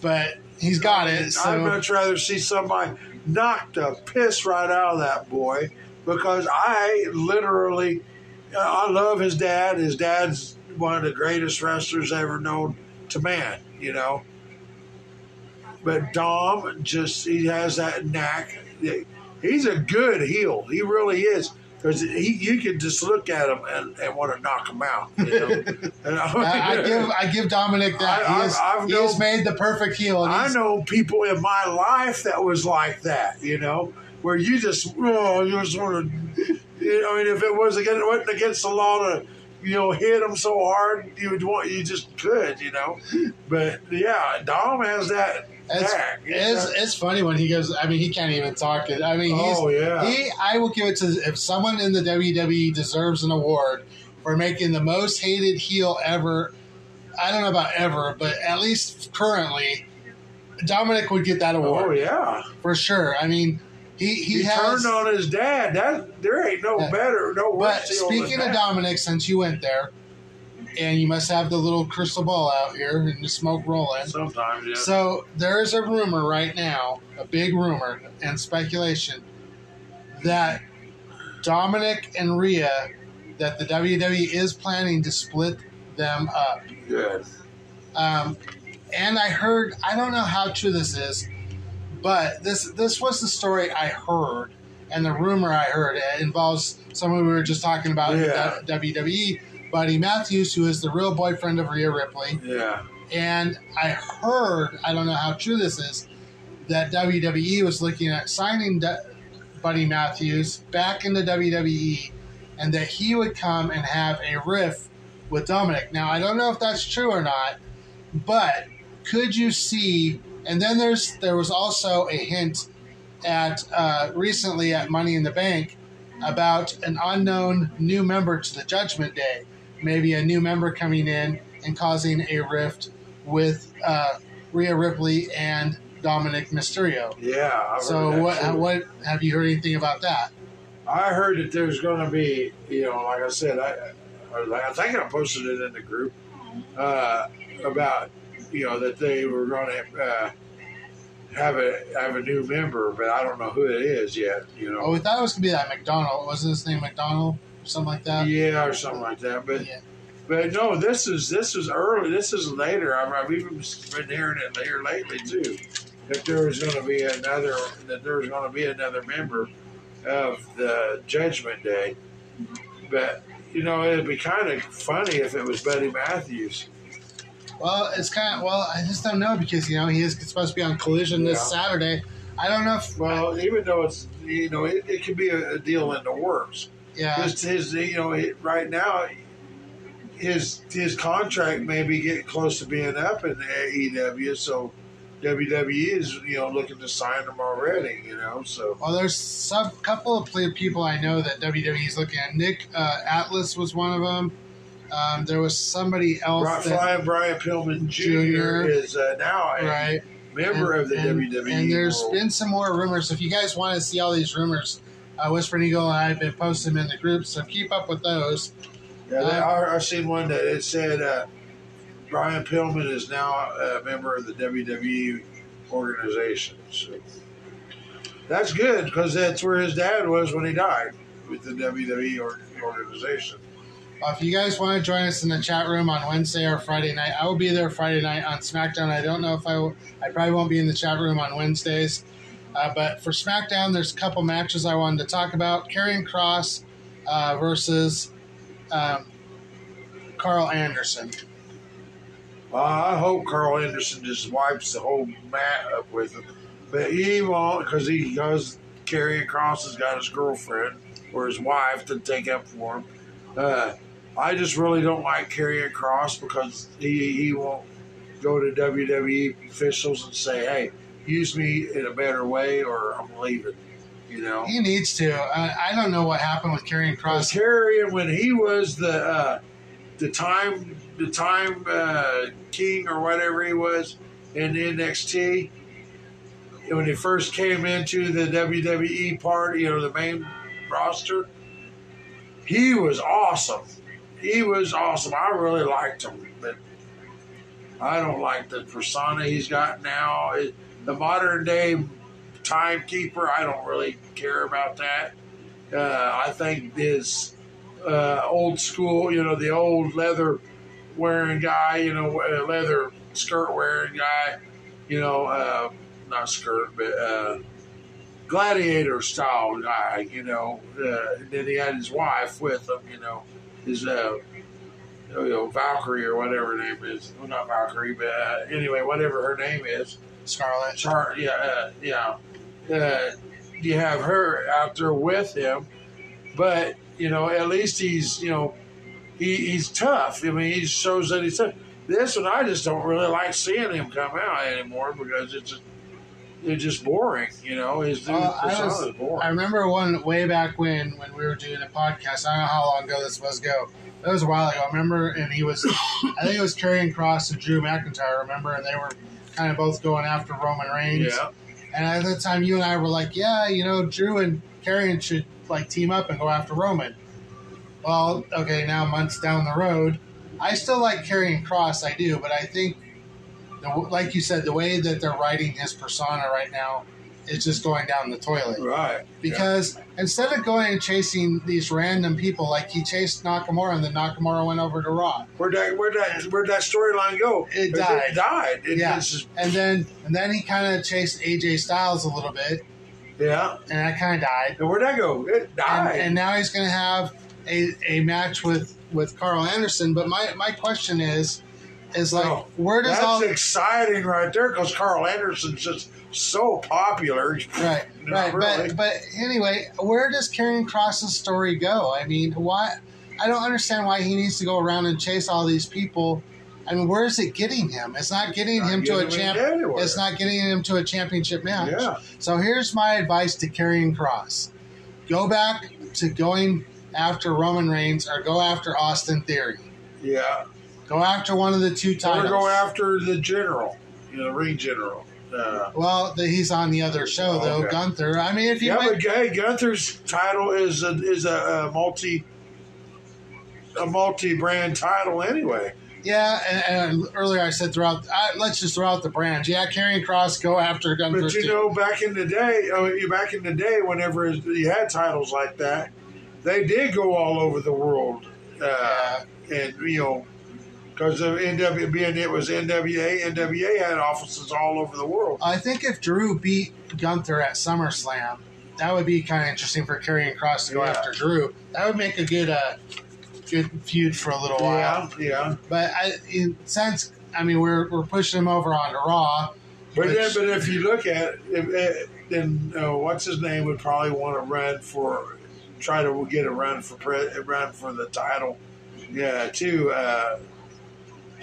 But he's got it. I'd so. much rather see somebody knock the piss right out of that boy because I literally, I love his dad. His dad's one of the greatest wrestlers ever known to man, you know. But Dom, just he has that knack. He's a good heel. He really is. Because he, you can just look at him and, and want to knock him out. You know? And I, I give I give Dominic that. I, he is, I've known, he's made the perfect heel. I know people in my life that was like that, you know, where you just, oh, you just want to, you know, I mean, if it was against, it wasn't against the law to, you know, hit them so hard, you would want, you just could, you know. But, yeah, Dom has that. It's, it's, it's funny when he goes, I mean, he can't even talk. It. I mean, he's, oh, yeah. he, I will give it to, if someone in the W W E deserves an award for making the most hated heel ever, I don't know about ever, but at least currently, Dominic would get that award. Oh, yeah. For sure. I mean, he, he, he has. turned on his dad. That, there ain't no that, better, no worse. But speaking of Dominic, since you went there, and you must have the little crystal ball out here and the smoke rolling. Sometimes, yeah. So there is a rumor right now, a big rumor and speculation, that Dominic and Rhea, that the W W E is planning to split them up. Yes. Um, and I heard, I don't know how true this is, but this this was the story I heard, and the rumor I heard. It involves someone we were just talking about yeah. in W W E. Buddy Matthews, who is the real boyfriend of Rhea Ripley. Yeah. And I heard, I don't know how true this is, that W W E was looking at signing D- Buddy Matthews back into W W E and that he would come and have a riff with Dominic. Now, I don't know if that's true or not, but could you see... And then there's there was also a hint at uh, recently at Money in the Bank about an unknown new member to the Judgment Day. maybe a new member coming in and causing a rift with uh, Rhea Ripley and Dominic Mysterio. Yeah. So what, what have you heard anything about that? I heard that there's going to be, you know, like I said, I, I, I think I posted it in the group uh, about, you know, that they were going to uh, have a have a new member, but I don't know who it is yet. You know. Oh, we thought it was going to be that McDonald. Wasn't his name McDonald or something like that? Yeah, or something like that. But yeah. But no, this is this is early. This is later. I've, I've even been hearing it later lately too. That there was going to be another. That there was going to be another member of the Judgment Day. But, you know, it'd be kind of funny if it was Buddy Matthews. Well, it's kind of, well, I just don't know because, you know, he is supposed to be on Collision this yeah. Saturday. I don't know if... Well, I, even though it's, you know, it, it could be a, a deal in the works. Yeah. His, his, you know, right now, his his contract may be getting close to being up in A E W, so... W W E is, you know, looking to sign them already, you know, so. Well, there's a couple of people I know that W W E is looking at. Nick uh, Atlas was one of them. Um, there was somebody else. Brian, that, Brian, Brian Pillman Junior is uh, now a right. member and, of the and, W W E. And there's world. been some more rumors. If you guys want to see all these rumors, uh, Whispering Eagle and I have been posting them in the group, so keep up with those. Yeah, um, I've seen one that it said... Uh, Brian Pillman is now a member of the W W E organization. So that's good because that's where his dad was when he died, with the W W E organization. Uh, if you guys want to join us in the chat room on Wednesday or Friday night, I will be there Friday night on SmackDown. I don't know if I will. I probably won't be in the chat room on Wednesdays. Uh, but for SmackDown, there's a couple matches I wanted to talk about. Karrion Kross uh, versus um, Carl Anderson. Uh, I hope Carl Anderson just wipes the whole mat up with him. But he won't because he does. Karrion Kross has got his girlfriend or his wife to take up for him. Uh, I just really don't like Karrion Kross because he, he won't go to W W E officials and say, hey, use me in a better way or I'm leaving. You know? He needs to. I, I don't know what happened with Karrion Kross. Karrion, when he was the uh, the time... the time uh, king or whatever he was in N X T, when he first came into the W W E part, you know, the main roster, he was awesome. He was awesome. I really liked him, but I don't like the persona he's got now. The modern day timekeeper, I don't really care about that. Uh, I think this uh, old school, you know, the old leather wearing guy, you know, leather skirt wearing guy, you know, uh, not skirt, but uh, gladiator style guy, you know. Uh, and then he had his wife with him, you know, his uh, you know, Valkyrie or whatever her name is. Well, not Valkyrie, but uh, anyway, whatever her name is. Scarlet. Char- yeah, uh, yeah. Uh, you have her out there with him, but, you know, at least he's, you know, He, he's tough. I mean, he shows that he's tough. This one, I just don't really like seeing him come out anymore because it's just, it's just boring, you know. His well, persona I was, is boring. I remember one way back when, when we were doing a podcast. I don't know how long ago this was ago. It was a while ago. I remember, and he was, I think it was Karrion Kross and Drew McIntyre, remember, and they were kind of both going after Roman Reigns. Yeah. And at that time, you and I were like, yeah, you know, Drew and Karrion should, like, team up and go after Roman. Well, okay, now months down the road, I still like Karrion Kross, I do, but I think, the, like you said, the way that they're writing his persona right now is just going down the toilet. Right. Because yeah. instead of going and chasing these random people, like he chased Nakamura, and then Nakamura went over to Raw. Where'd that, where'd that, where'd that storyline go? It died. It died. It, yeah. Just... And then, and then he kind of chased A J Styles a little bit. Yeah. And that kind of died. And where'd that go? It died. And, and now he's going to have... A, a match with, with Carl Anderson, but my, my question is, is like, oh, where does that's all... That's exciting right there, because Carl Anderson's just so popular. Right, Not right, really. but but anyway, where does Karrion Kross's story go? I mean, why? I don't understand why he needs to go around and chase all these people. I mean, where is it getting him? It's not getting not him getting to a champ. It's not getting him to a championship match. Yeah. So here's my advice to Karrion Kross: go back to going after Roman Reigns or go after Austin Theory. Yeah. Go after one of the two titles. Or go after the general, you know, ring general. Uh, well, the, he's on the other show, though, okay. Gunther. I mean, if you yeah, might... but hey, Gunther's title is a, is a, a multi a multi-brand title anyway. Yeah, and, and earlier I said throughout. I, let's just throw out the brands. Yeah, Karrion Kross, go after Gunther. But you too. know, back in the day, I mean, back in the day, whenever you had titles like that, they did go all over the world, uh, yeah. and you know. Because of N W A, being it was N W A, N W A had offices all over the world. I think if Drew beat Gunther at SummerSlam, that would be kind of interesting for Karrion Kross to go yeah. after Drew. That would make a good, uh, good feud for a little while. Yeah, yeah. But I, in sense, I mean, we're we're pushing him over onto Raw. But which, yeah, but if you look at it, then uh, what's his name would probably want to run for, try to get a run for run for the title. Yeah, too. Uh,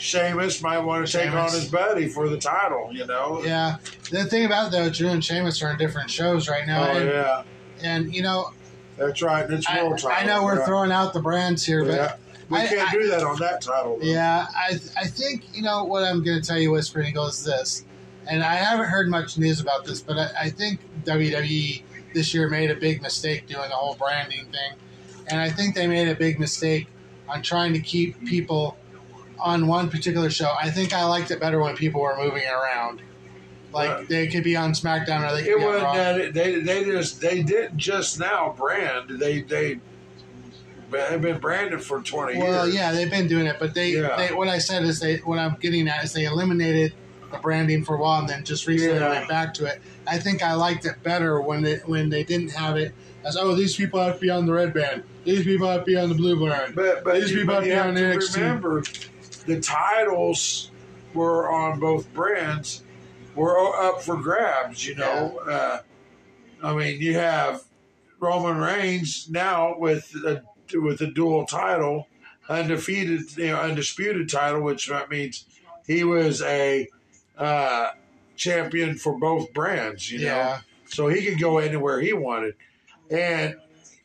Sheamus might want to take Sheamus. on his buddy for the title, you know? Yeah. The thing about, though, Drew and Sheamus are in different shows right now. Oh, and, yeah. And, you know... That's right. It's world title. I know we're yeah. throwing out the brands here, but... Yeah. We I, can't I, do that on that title, though. Yeah. I I think, you know, what I'm going to tell you, Whisper Eagle, is this. And I haven't heard much news about this, but I, I think W W E this year made a big mistake doing the whole branding thing. And I think they made a big mistake on trying to keep people... on one particular show. I think I liked it better when people were moving around. Like, right. they could be on SmackDown or they could it be on wasn't Raw. That, they, they, just, they didn't just now brand. They, they, they've been branded for twenty well, years. Well, yeah, they've been doing it. But they, yeah. they what I said is they, what I'm getting at is they eliminated the branding for a while and then just recently yeah. went back to it. I think I liked it better when they, when they didn't have it as, oh, these people have to be on the red band. These people have to be on the blue band. But, but these people have to be on N X T. Remember, the titles were on both brands were up for grabs, you know. Yeah. Uh, I mean, you have Roman Reigns now with a, with a dual title, undefeated, you know, undisputed title, which means he was a uh, champion for both brands, you know. Yeah. So he could go anywhere he wanted, and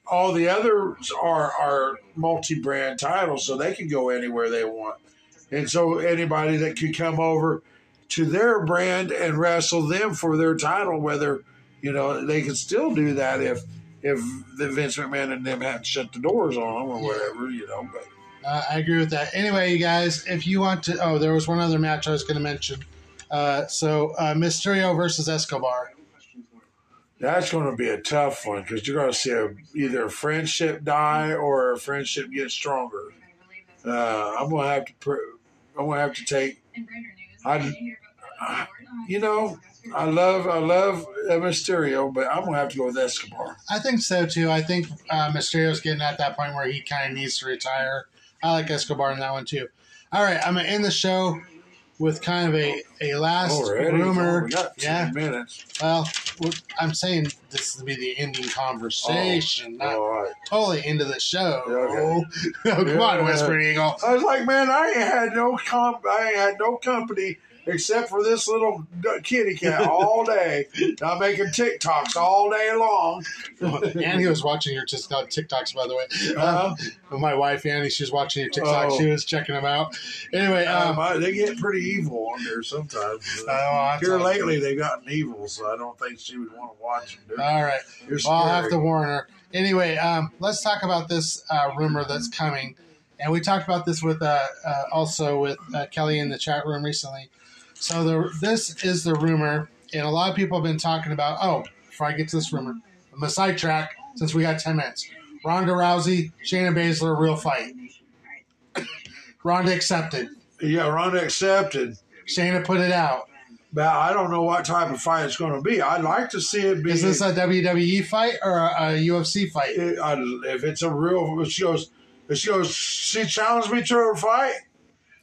all the others are are multi-brand titles, so they can go anywhere they want. And so anybody that could come over to their brand and wrestle them for their title, whether, you know, they could still do that if if the Vince McMahon and them hadn't shut the doors on them or yeah. whatever, you know. But uh, I agree with that. Anyway, you guys, if you want to – oh, there was one other match I was going to mention. Uh, so uh, Mysterio versus Escobar. That's going to be a tough one because you're going to see a, either a friendship die or a friendship get stronger. Uh, I'm going to have to pr- – I'm gonna have to take. I, I, you know, I love I love Mysterio, but I'm gonna have to go with Escobar. I think so too. I think uh, Mysterio's getting at that point where he kind of needs to retire. I like Escobar in that one too. All right, I'm gonna end the show with kind of a, a last Already? rumor. Oh, we got two yeah. minutes. Well, I'm saying this will be the ending conversation. Oh, not right. Totally end of the show. Okay. Oh, come yeah. on, Whisper Eagle. I was like, man, I ain't had no comp. I ain't had no company except for this little kitty cat all day. I'm making TikToks all day long. And he was watching your TikToks, by the way. Uh-huh. Um, my wife, Annie, she was watching your TikToks. Oh. She was checking them out. Anyway. Um, um, they get pretty evil on there sometimes. Uh, here lately, they've gotten evil, so I don't think she would want to watch them. All right. Well, I'll have to warn her. Anyway, um, let's talk about this uh, rumor that's coming. And we talked about this with uh, uh, also with uh, Kelly in the chat room recently. So the, this is the rumor, and a lot of people have been talking about, oh, before I get to this rumor, I'm going to sidetrack since we got ten minutes. Ronda Rousey, Shayna Baszler, real fight. Ronda accepted. Yeah, Ronda accepted. Shayna put it out. But I don't know what type of fight it's going to be. I'd like to see it be. Is this a W W E fight or a, a U F C fight? It, I, if it's a real, she goes, she goes, she challenged me to a fight.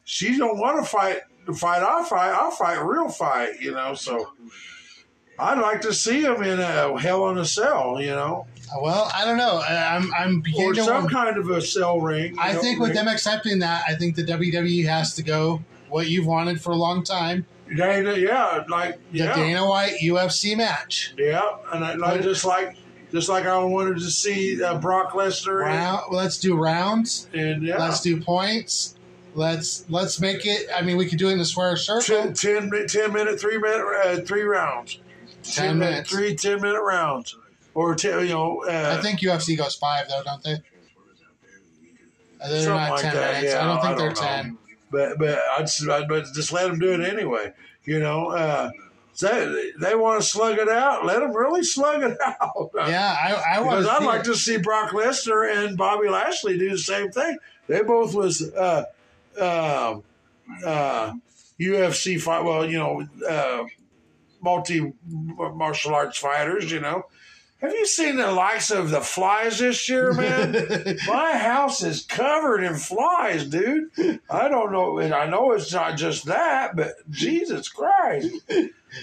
She don't want to fight. To fight, I'll fight, I'll fight, real fight, you know. So I'd like to see him in a Hell in a Cell, you know. Well, I don't know. I'm, I'm beginning or to some want... kind of a cell ring. I know, think with ring. them accepting that, I think the W W E has to go what you've wanted for a long time. Dana, yeah, like the yeah. Dana White U F C match. Yeah, and I, like, just like just like I wanted to see uh, Brock Lesnar. Round, and, let's do rounds. And yeah. let's do points. Let's let's make it. I mean, we could do it in the square circle. Ten, ten, ten minute, three minute, uh, three rounds. Ten, ten minutes, three ten minute rounds, or ten, you know. Uh, I think U F C goes five though, don't they? They're Something not like ten that, minutes. Yeah, I don't think I don't they're know. ten. But but I just I, but just let them do it anyway. You know, uh, they they want to slug it out. Let them really slug it out. Yeah, I I want. I'd like it. to see Brock Lesnar and Bobby Lashley do the same thing. They both was. Uh, Uh, uh, U F C fight. Well, you know, uh, multi martial arts fighters. You know, have you seen the likes of the flies this year, man? My house is covered in flies, dude. I don't know. And I know it's not just that, but Jesus Christ,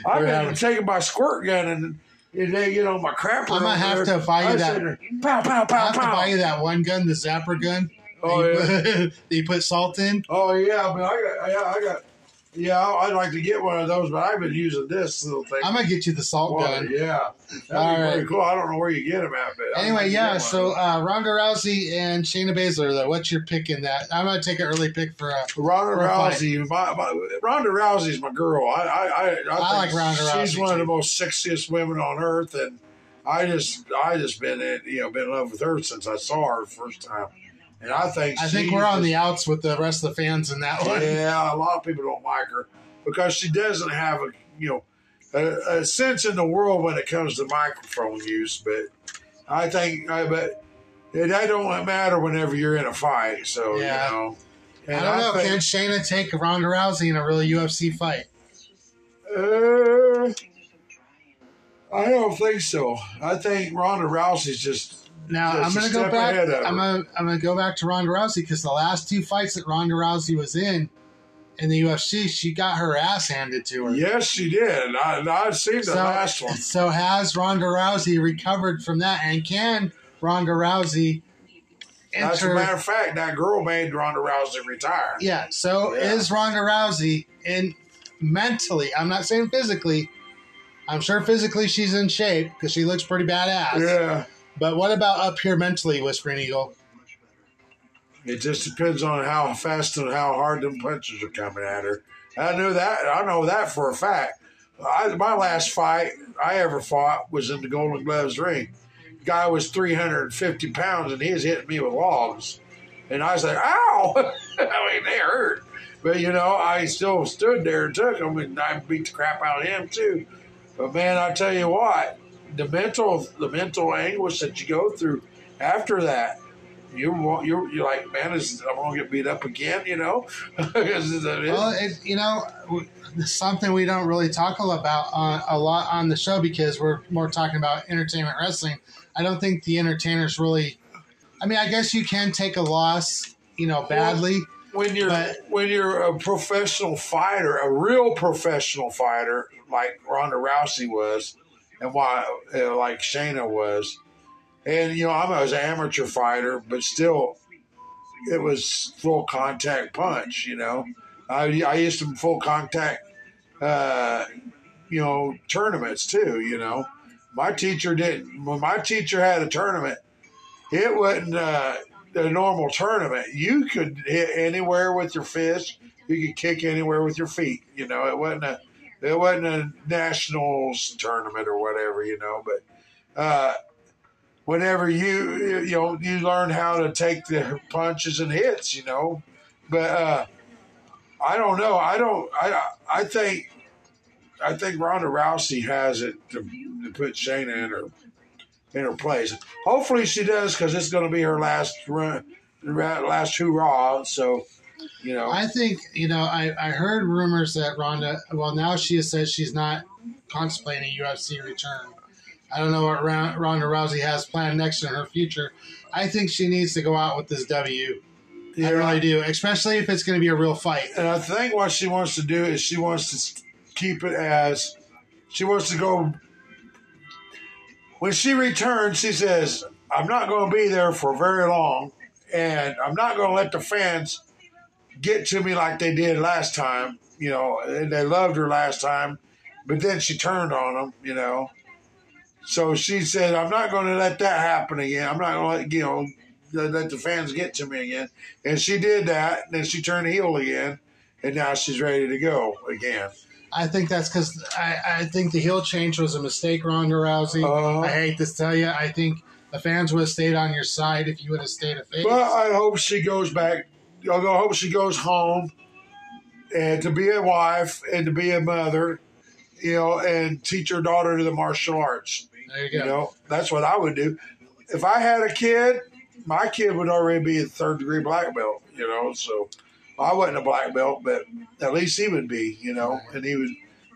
I've been taking my squirt gun and. And they get on my crapper. I'm gonna have there. to buy you that. There, pow, pow, pow, I have pow. to buy you that one gun, the zapper gun. Oh that you yeah, put, that you put salt in. Oh yeah, but I got, yeah, I got, yeah, I'd like to get one of those, but I've been using this little thing. I'm gonna get you the salt oh, gun. Yeah, that'd All be right. pretty cool. I don't know where you get them at, but anyway, yeah. So uh, Ronda Rousey and Shayna Baszler, though, what's your pick in that? I'm gonna take an early pick for uh, Ronda for Rousey. My, my, Ronda Rousey's my girl. I, I, I, I, I like Ronda Rousey. She's one too. of the most sexiest women on earth, and I just, I just been, in, you know, been in love with her since I saw her first time. And I think I think we're on the outs with the rest of the fans in that one. Yeah, a lot of people don't like her because she doesn't have a you know a, a sense in the world when it comes to microphone use. But I think, I but it that don't matter whenever you're in a fight. So yeah. you know, and I don't I know. Think, can Shayna take Ronda Rousey in a real U F C fight? Uh, I don't think so. I think Ronda Rousey's just. Now Just I'm gonna go back. I'm gonna I'm gonna go back to Ronda Rousey because the last two fights that Ronda Rousey was in, in the U F C, she got her ass handed to her. Yes, she did. I, I've seen the so, last one. So has Ronda Rousey recovered from that, and can Ronda Rousey? Enter... As a matter of fact, that girl made Ronda Rousey retire. Yeah. So yeah. is Ronda Rousey in mentally? I'm not saying physically. I'm sure physically she's in shape because she looks pretty badass. Yeah. But what about up here mentally, Whispering Eagle? It just depends on how fast and how hard them punches are coming at her. I knew that. I know that for a fact. I, my last fight I ever fought was in the Golden Gloves ring. The guy was three hundred fifty pounds, and he was hitting me with logs. And I was like, ow! I mean, they hurt. But, you know, I still stood there and took him, and I beat the crap out of him, too. But, man, I tell you what. The mental, the mental anguish that you go through after that, you you're, you're like, man, is I'm gonna get beat up again, you know? Well, it, you know, something we don't really talk about on, a lot on the show because we're more talking about entertainment wrestling. I don't think the entertainers really. I mean, I guess you can take a loss, you know, badly. Well, when you're but, when you're a professional fighter, a real professional fighter like Ronda Rousey was. And why, you know, like Shayna was, and you know, I'm an amateur fighter, but still, it was full contact punch. You know, I I used some full contact, uh, you know, tournaments too. You know, my teacher didn't. When my teacher had a tournament, it wasn't uh, a normal tournament. You could hit anywhere with your fist. You could kick anywhere with your feet. You know, it wasn't a It wasn't a nationals tournament or whatever, you know. But uh, whenever you you know you learn how to take the punches and hits, you know. But uh, I don't know. I don't. I I think I think Ronda Rousey has it to, to put Shayna in her in her place. Hopefully she does because it's going to be her last run, last hoorah. So. You know, I think, you know, I, I heard rumors that Ronda, well, now she has said she's not contemplating a U F C return. I don't know what Ronda Rousey has planned next in her future. I think she needs to go out with this W. Yeah. I really do, especially if it's going to be a real fight. And I think what she wants to do is she wants to keep it as, she wants to go, when she returns, she says, I'm not going to be there for very long, and I'm not going to let the fans get to me like they did last time, you know, and they loved her last time, but then she turned on them, you know. So she said, I'm not going to let that happen again. I'm not going to let, you know, let the fans get to me again. And she did that, and then she turned heel again, and now she's ready to go again. I think that's because I, I think the heel change was a mistake, Ronda Rousey. Uh, I hate to tell you. I think the fans would have stayed on your side if you would have stayed a face. Well, I hope she goes back. I hope she goes home and to be a wife and to be a mother, you know, and teach her daughter to the martial arts. There you go. You know, that's what I would do. If I had a kid, my kid would already be a third-degree black belt, you know, so... I wasn't a black belt, but at least he would be, you know. And he was,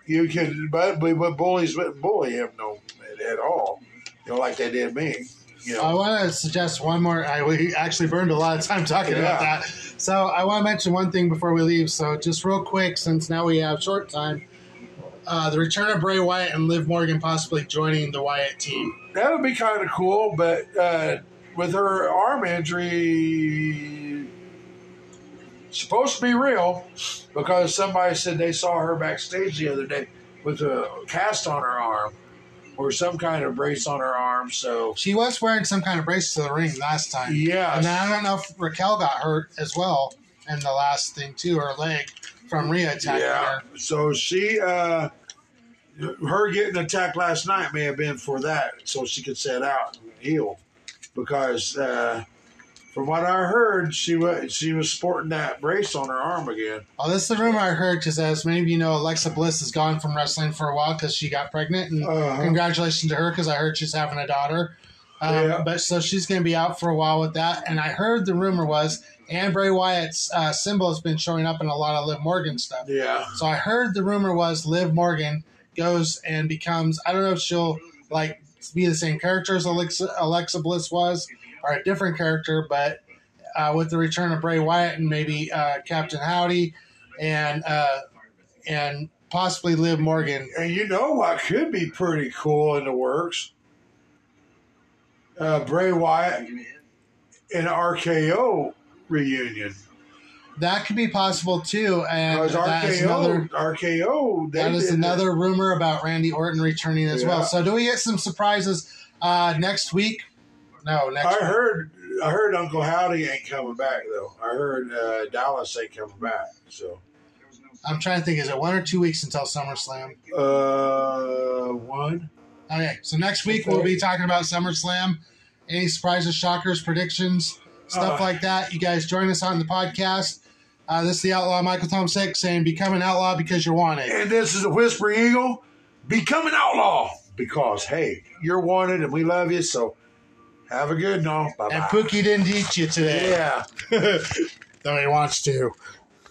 you could, but, but bullies wouldn't bully him no at, at all, you know, like they did me. You know? I want to suggest one more. I we actually burned a lot of time talking yeah. about that, so I want to mention one thing before we leave. So just real quick, since now we have short time, uh, the return of Bray Wyatt and Liv Morgan possibly joining the Wyatt team. That would be kind of cool, but uh, with her arm injury. Supposed to be real because somebody said they saw her backstage the other day with a cast on her arm or some kind of brace on her arm. So she was wearing some kind of brace to the ring last time. Yeah. And I don't know if Raquel got hurt as well in the last thing too, her leg from Rhea attacking yeah. her. So she, uh, her getting attacked last night may have been for that so she could set out and heal because, uh, from what I heard, she was she was sporting that brace on her arm again. Oh, this is the rumor I heard because, as many of you know, Alexa Bliss has gone from wrestling for a while because she got pregnant. And uh-huh. congratulations to her because I heard she's having a daughter. Um, yeah. But so she's going to be out for a while with that. And I heard the rumor was, and Bray Wyatt's uh, symbol has been showing up in a lot of Liv Morgan stuff. Yeah. So I heard the rumor was Liv Morgan goes and becomes. I don't know if she'll like be the same character as Alexa, Alexa Bliss was. Or a different character, but uh, with the return of Bray Wyatt and maybe uh, Captain Howdy and uh, and possibly Liv Morgan. And you know what could be pretty cool in the works? Uh, Bray Wyatt and R K O reunion. That could be possible too. And that is another R K O. That is another rumor about Randy Orton returning as yeah. well. So do we get some surprises uh, next week? No, next I week. heard I heard Uncle Howdy ain't coming back though. I heard uh, Dallas ain't coming back. So I'm trying to think. Is it one or two weeks until SummerSlam? Uh, one. Okay, so next week okay. we'll be talking about SummerSlam. Any surprises, shockers, predictions, stuff uh, like that. You guys join us on the podcast. Uh, this is the Outlaw Michael Tom Sick saying, "Become an outlaw because you're wanted." And this is a Whispering Eagle. Become an outlaw because hey, you're wanted, and we love you so. Have a good one. Bye-bye. And Pookie didn't eat you today. Yeah. Though he wants to.